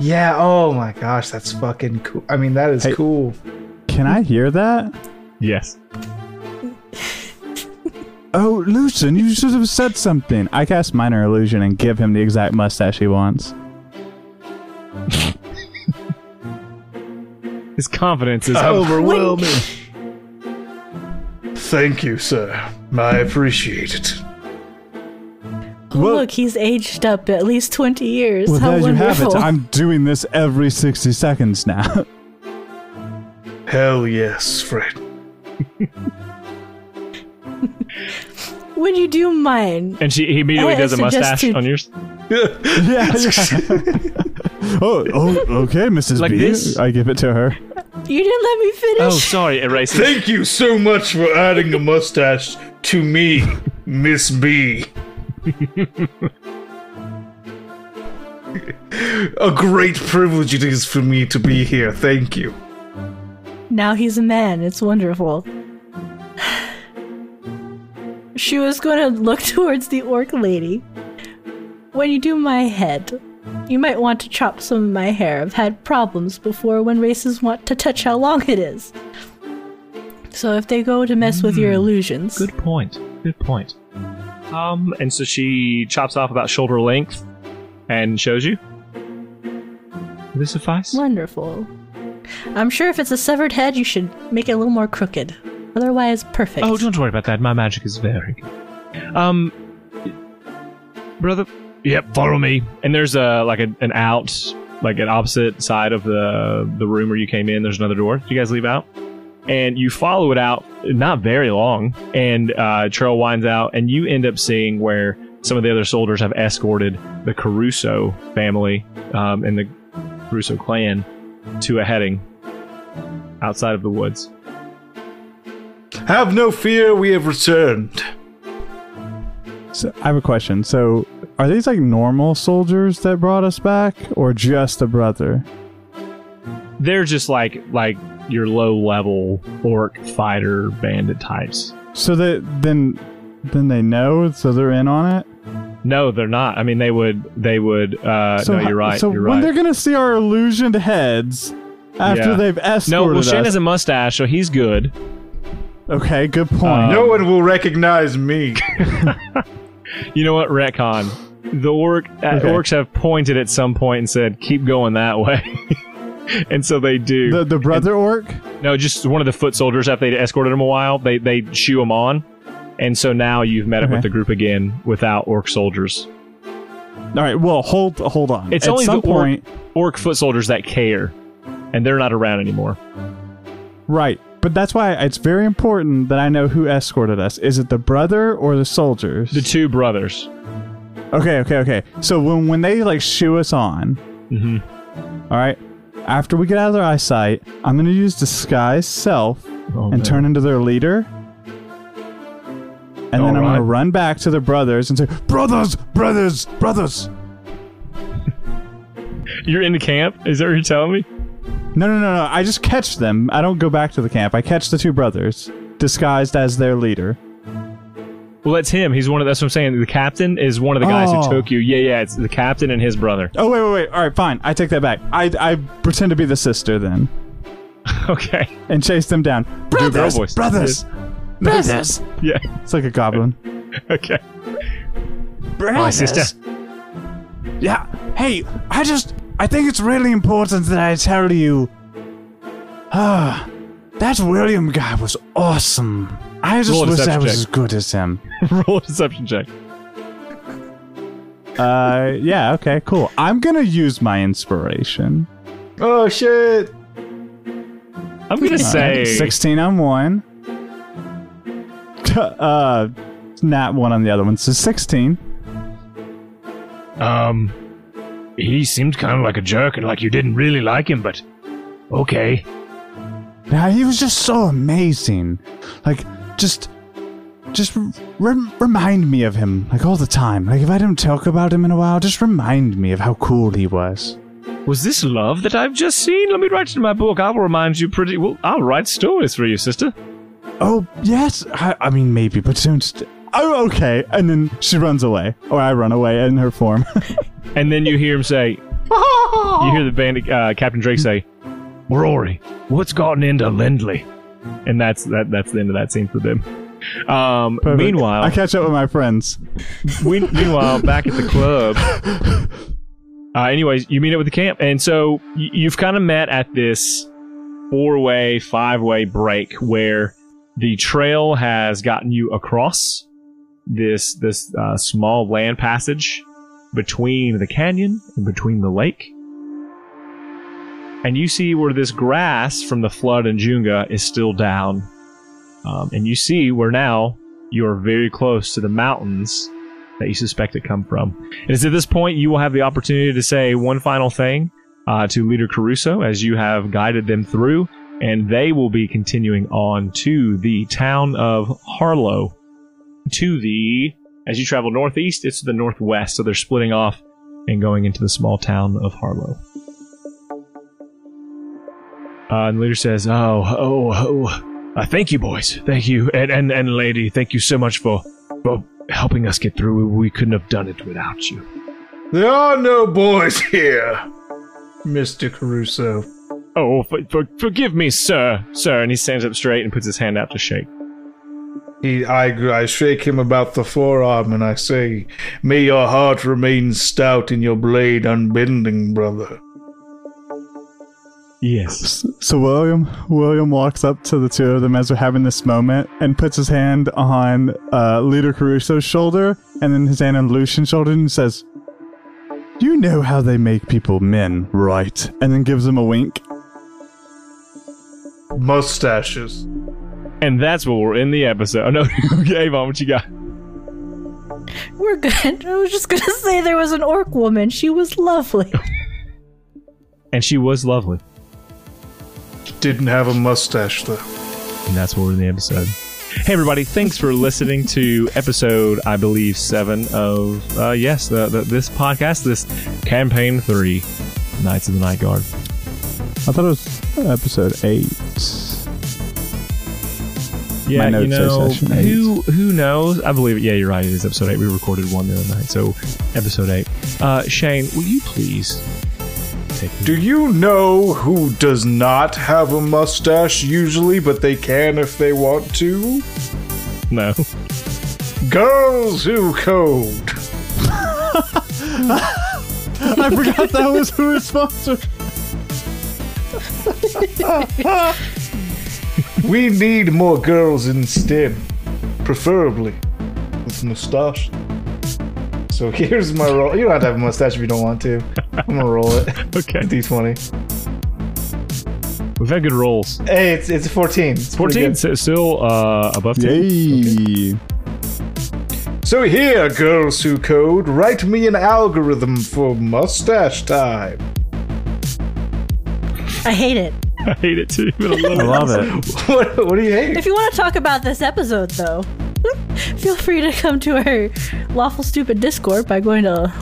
Yeah. Oh my gosh, that's fucking cool. I mean, that is cool. Can I hear that? Yes. Oh, Lucian, you should have said something. I cast Minor Illusion and give him the exact mustache he wants. His confidence is overwhelming. Thank you, sir. I appreciate it. Oh, well, look, he's aged up at least 20 years. Well, how there wonderful. You have it. I'm doing this every 60 seconds now. Hell yes, Fred. Would you do mine? And he immediately does a mustache on yours. Yeah. oh, okay, Mrs. Like B. This? I give it to her. You didn't let me finish. Oh, sorry, erase it. Thank you so much for adding a mustache to me, Miss B. A great privilege it is for me to be here. Thank you. Now he's a man. It's wonderful. She was going to look towards the orc lady. When you do my head, you might want to chop some of my hair. I've had problems before when races want to touch how long it is. So if they go to mess with your illusions. Good point. Good point. And so she chops off about shoulder length and shows you. Will this suffice? Wonderful. I'm sure if it's a severed head, you should make it a little more crooked. Otherwise, perfect. Oh, don't worry about that. My magic is very good. Brother. Yep, follow me. And there's an out, like an opposite side of the room where you came in. There's another door. You guys leave out, and you follow it out. Not very long, and trail winds out, and you end up seeing where some of the other soldiers have escorted the Caruso family and the Caruso clan to a heading outside of the woods. Have no fear, we have returned. So, I have a question. So, are these like normal soldiers that brought us back, or just a brother? They're just like your low-level orc fighter bandit types. So then they know, so they're in on it? No, they're not. I mean, they would. So no, you're right. So you're right. When they're gonna see our illusioned heads after they've escorted us? No, well, Shane has a mustache, so he's good. Okay, good point. No one will recognize me. You know what, retcon. The orcs have pointed at some point and said, keep going that way. And so they do. The brother orc? No, just one of the foot soldiers after they escorted him a while. They shoo him on. And so now you've met up with the group again without orc soldiers. All right, well, hold on. It's at only some point, orc foot soldiers that care. And they're not around anymore. Right. But that's why it's very important that I know who escorted us. Is it the brother or the soldiers? The two brothers. Okay. So when they like shoo us on, all right, after we get out of their eyesight, I'm going to use disguise self turn into their leader. And then I'm going to run back to the brothers and say, brothers. You're in the camp? Is that what you're telling me? No. I just catch them. I don't go back to the camp. I catch the two brothers, disguised as their leader. Well, that's him. He's one of. That's what I'm saying. The captain is one of the guys who took you. Yeah. It's the captain and his brother. Oh, wait. All right, fine. I take that back. I pretend to be the sister then. Okay. And chase them down. Brothers. Brothers. Yeah. It's like a goblin. Okay. Brothers. My sister. Yeah. Hey, I think it's really important that I tell you. That William guy was awesome. I just wish I was as good as him. Roll a deception check. Yeah, okay, cool. I'm gonna use my inspiration. Oh, shit! I'm gonna say... 16 on one. Not one on the other one, so 16. He seemed kind of like a jerk and like you didn't really like him, but... Okay. Now, he was just so amazing. Like, just remind me of him, like, all the time. Like, if I don't talk about him in a while, just remind me of how cool he was. Was this love that I've just seen? Let me write it in my book. I'll remind you pretty... Well, I'll write stories for you, sister. Oh, yes. I mean, maybe, but don't... Oh, okay. And then she runs away. Or I run away in her form. And then you hear him say... You hear the bandit, Captain Drake say, Rory, what's gotten into Lindley? And that's the end of that scene for them. Meanwhile, I catch up with my friends. Meanwhile, back at the club. Anyways, you meet up with the camp, and so you've kind of met at this four-way, five-way break where the trail has gotten you across this small land passage between the canyon and between the lake. And you see where this grass from the flood in Junga is still down. And you see where now you are very close to the mountains that you suspect it come from. And it's at this point you will have the opportunity to say one final thing to Leader Caruso as you have guided them through. And they will be continuing on to the town of Harlow. As you travel northeast, it's to the northwest. So they're splitting off and going into the small town of Harlow. And the leader says, thank you, boys. Thank you. And lady, thank you so much for helping us get through. We couldn't have done it without you. There are no boys here, Mr. Caruso. Oh, forgive me, sir. Sir, and he stands up straight and puts his hand out to shake. I shake him about the forearm and I say, may your heart remain stout and your blade unbending, brother. Yes. So William walks up to the two of them as they're having this moment and puts his hand on Leader Caruso's shoulder and then his hand on Lucian's shoulder and says, you know how they make people men, right? And then gives him a wink. Mustaches. And that's where we're in the episode. Oh, no. Okay, Avon, what you got? We're good. I was just going to say there was an orc woman. She was lovely. And she was lovely. Didn't have a mustache, though. And that's what we're in the episode. Hey, everybody. Thanks for listening to episode, I believe, 7 of, this podcast, this campaign 3, Knights of the Night Guard. I thought it was episode 8. Yeah, you know, who knows? I believe it. Yeah, you're right. It is episode 8. We recorded one the other night, so episode 8. Shane, will you please... Do you know who does not have a mustache usually, but they can if they want to? No. Girls Who Code. I forgot that was who was sponsored. We need more girls in STEM, preferably with mustache. So here's my roll. You don't have to have a mustache if you don't want to. I'm gonna roll it. Okay. D20. We've had good rolls. Hey, it's 14. It's 14. So, still above 10. Yay. Okay. So here, Girls Who Code, write me an algorithm for mustache time. I hate it. I hate it too. But I love it. What do you hate? If you want to talk about this episode, though, feel free to come to our Lawful Stupid Discord by going to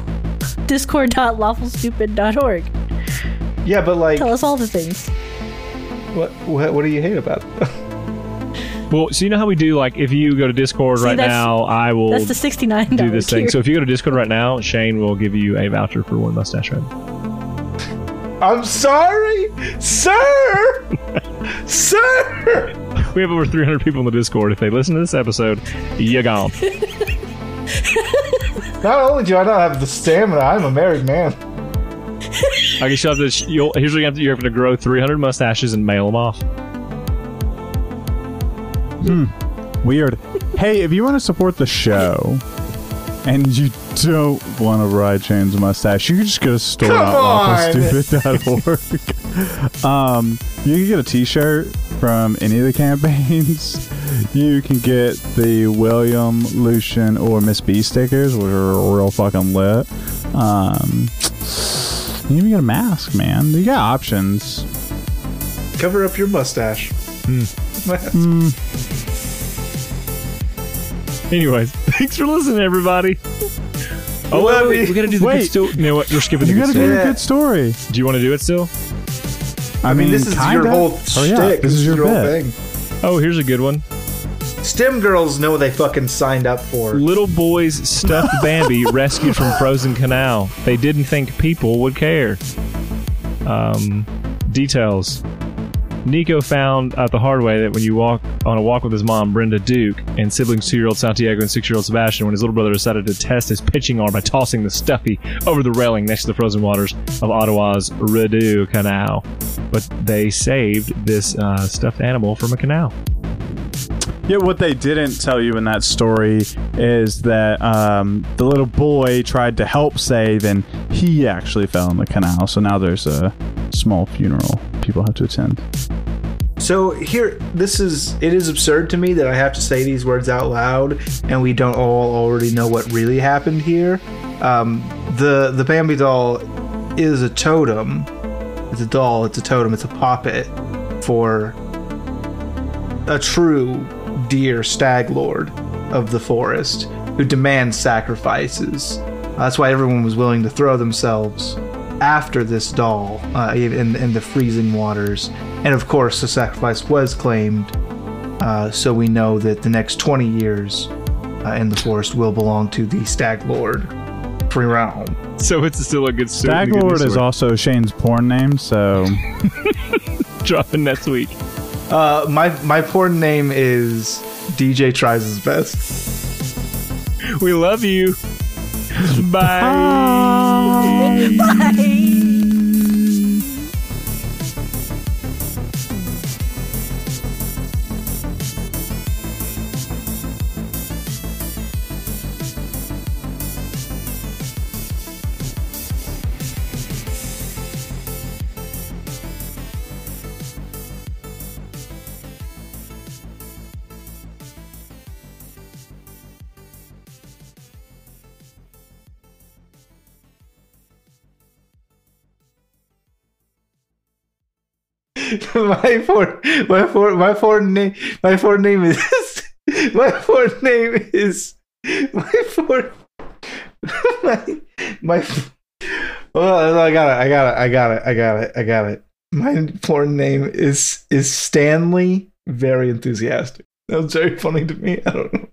Discord.lawfulstupid.org. Yeah, but like... Tell us all the things. What do you hate about it? Well, so you know how we do, like, if you go to Discord right now, I will... That's the $69 do this thing. So if you go to Discord right now, Shane will give you a voucher for one mustache ride. I'm sorry? Sir! Sir! We have over 300 people in the Discord. If they listen to this episode, you're gone. Not only do I not have the stamina, I'm a married man. I guess you'll have to, here's what you have to grow 300 mustaches and mail them off. Weird. Hey, if you want to support the show and you don't want to ride Shane's mustache, you can just go to store.offusstupid.org. You can get a t-shirt from any of the campaigns. You can get the William, Lucian, or Miss B stickers, which are real fucking lit. You even get a mask, man. You got options. Cover up your mustache. Anyways, thanks for listening, everybody. Oh, wait, we're gonna do the good story. You know what? We're skipping the good story. You gotta do the good story. Do you want to do it still? I mean, this is your whole shtick. Yeah, this is your whole thing. Oh, here's a good one. STEM girls know they fucking signed up for. Little boys stuffed Bambi rescued from frozen canal. They didn't think people would care. Details. Nico found out the hard way that when you walk on a walk with his mom, Brenda Duke, and siblings 2-year-old Santiago and 6-year-old Sebastian, when his little brother decided to test his pitching arm by tossing the stuffy over the railing next to the frozen waters of Ottawa's Rideau Canal. But they saved this stuffed animal from a canal. Yeah, what they didn't tell you in that story is that the little boy tried to help save, and he actually fell in the canal. So now there's a small funeral people have to attend. So here, it is absurd to me that I have to say these words out loud, and we don't all already know what really happened here. The Bambi doll is a totem. It's a doll. It's a totem. It's a puppet for a true deer stag lord of the forest who demands sacrifices. That's why everyone was willing to throw themselves after this doll in the freezing waters. And of course, the sacrifice was claimed, so we know that the next 20 years in the forest will belong to the stag lord free realm. So it's still a good story. Stag lord is also Shane's porn name, so dropping next week. My porn name is DJ Tries His Best. We love you. Bye. Bye. Bye. I got it. My porn name is Stanley. Very enthusiastic. That was very funny to me. I don't know.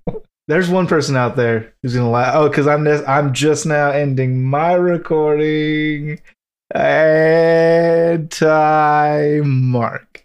There's one person out there who's gonna laugh. Oh, because I'm just now ending my recording. And time mark.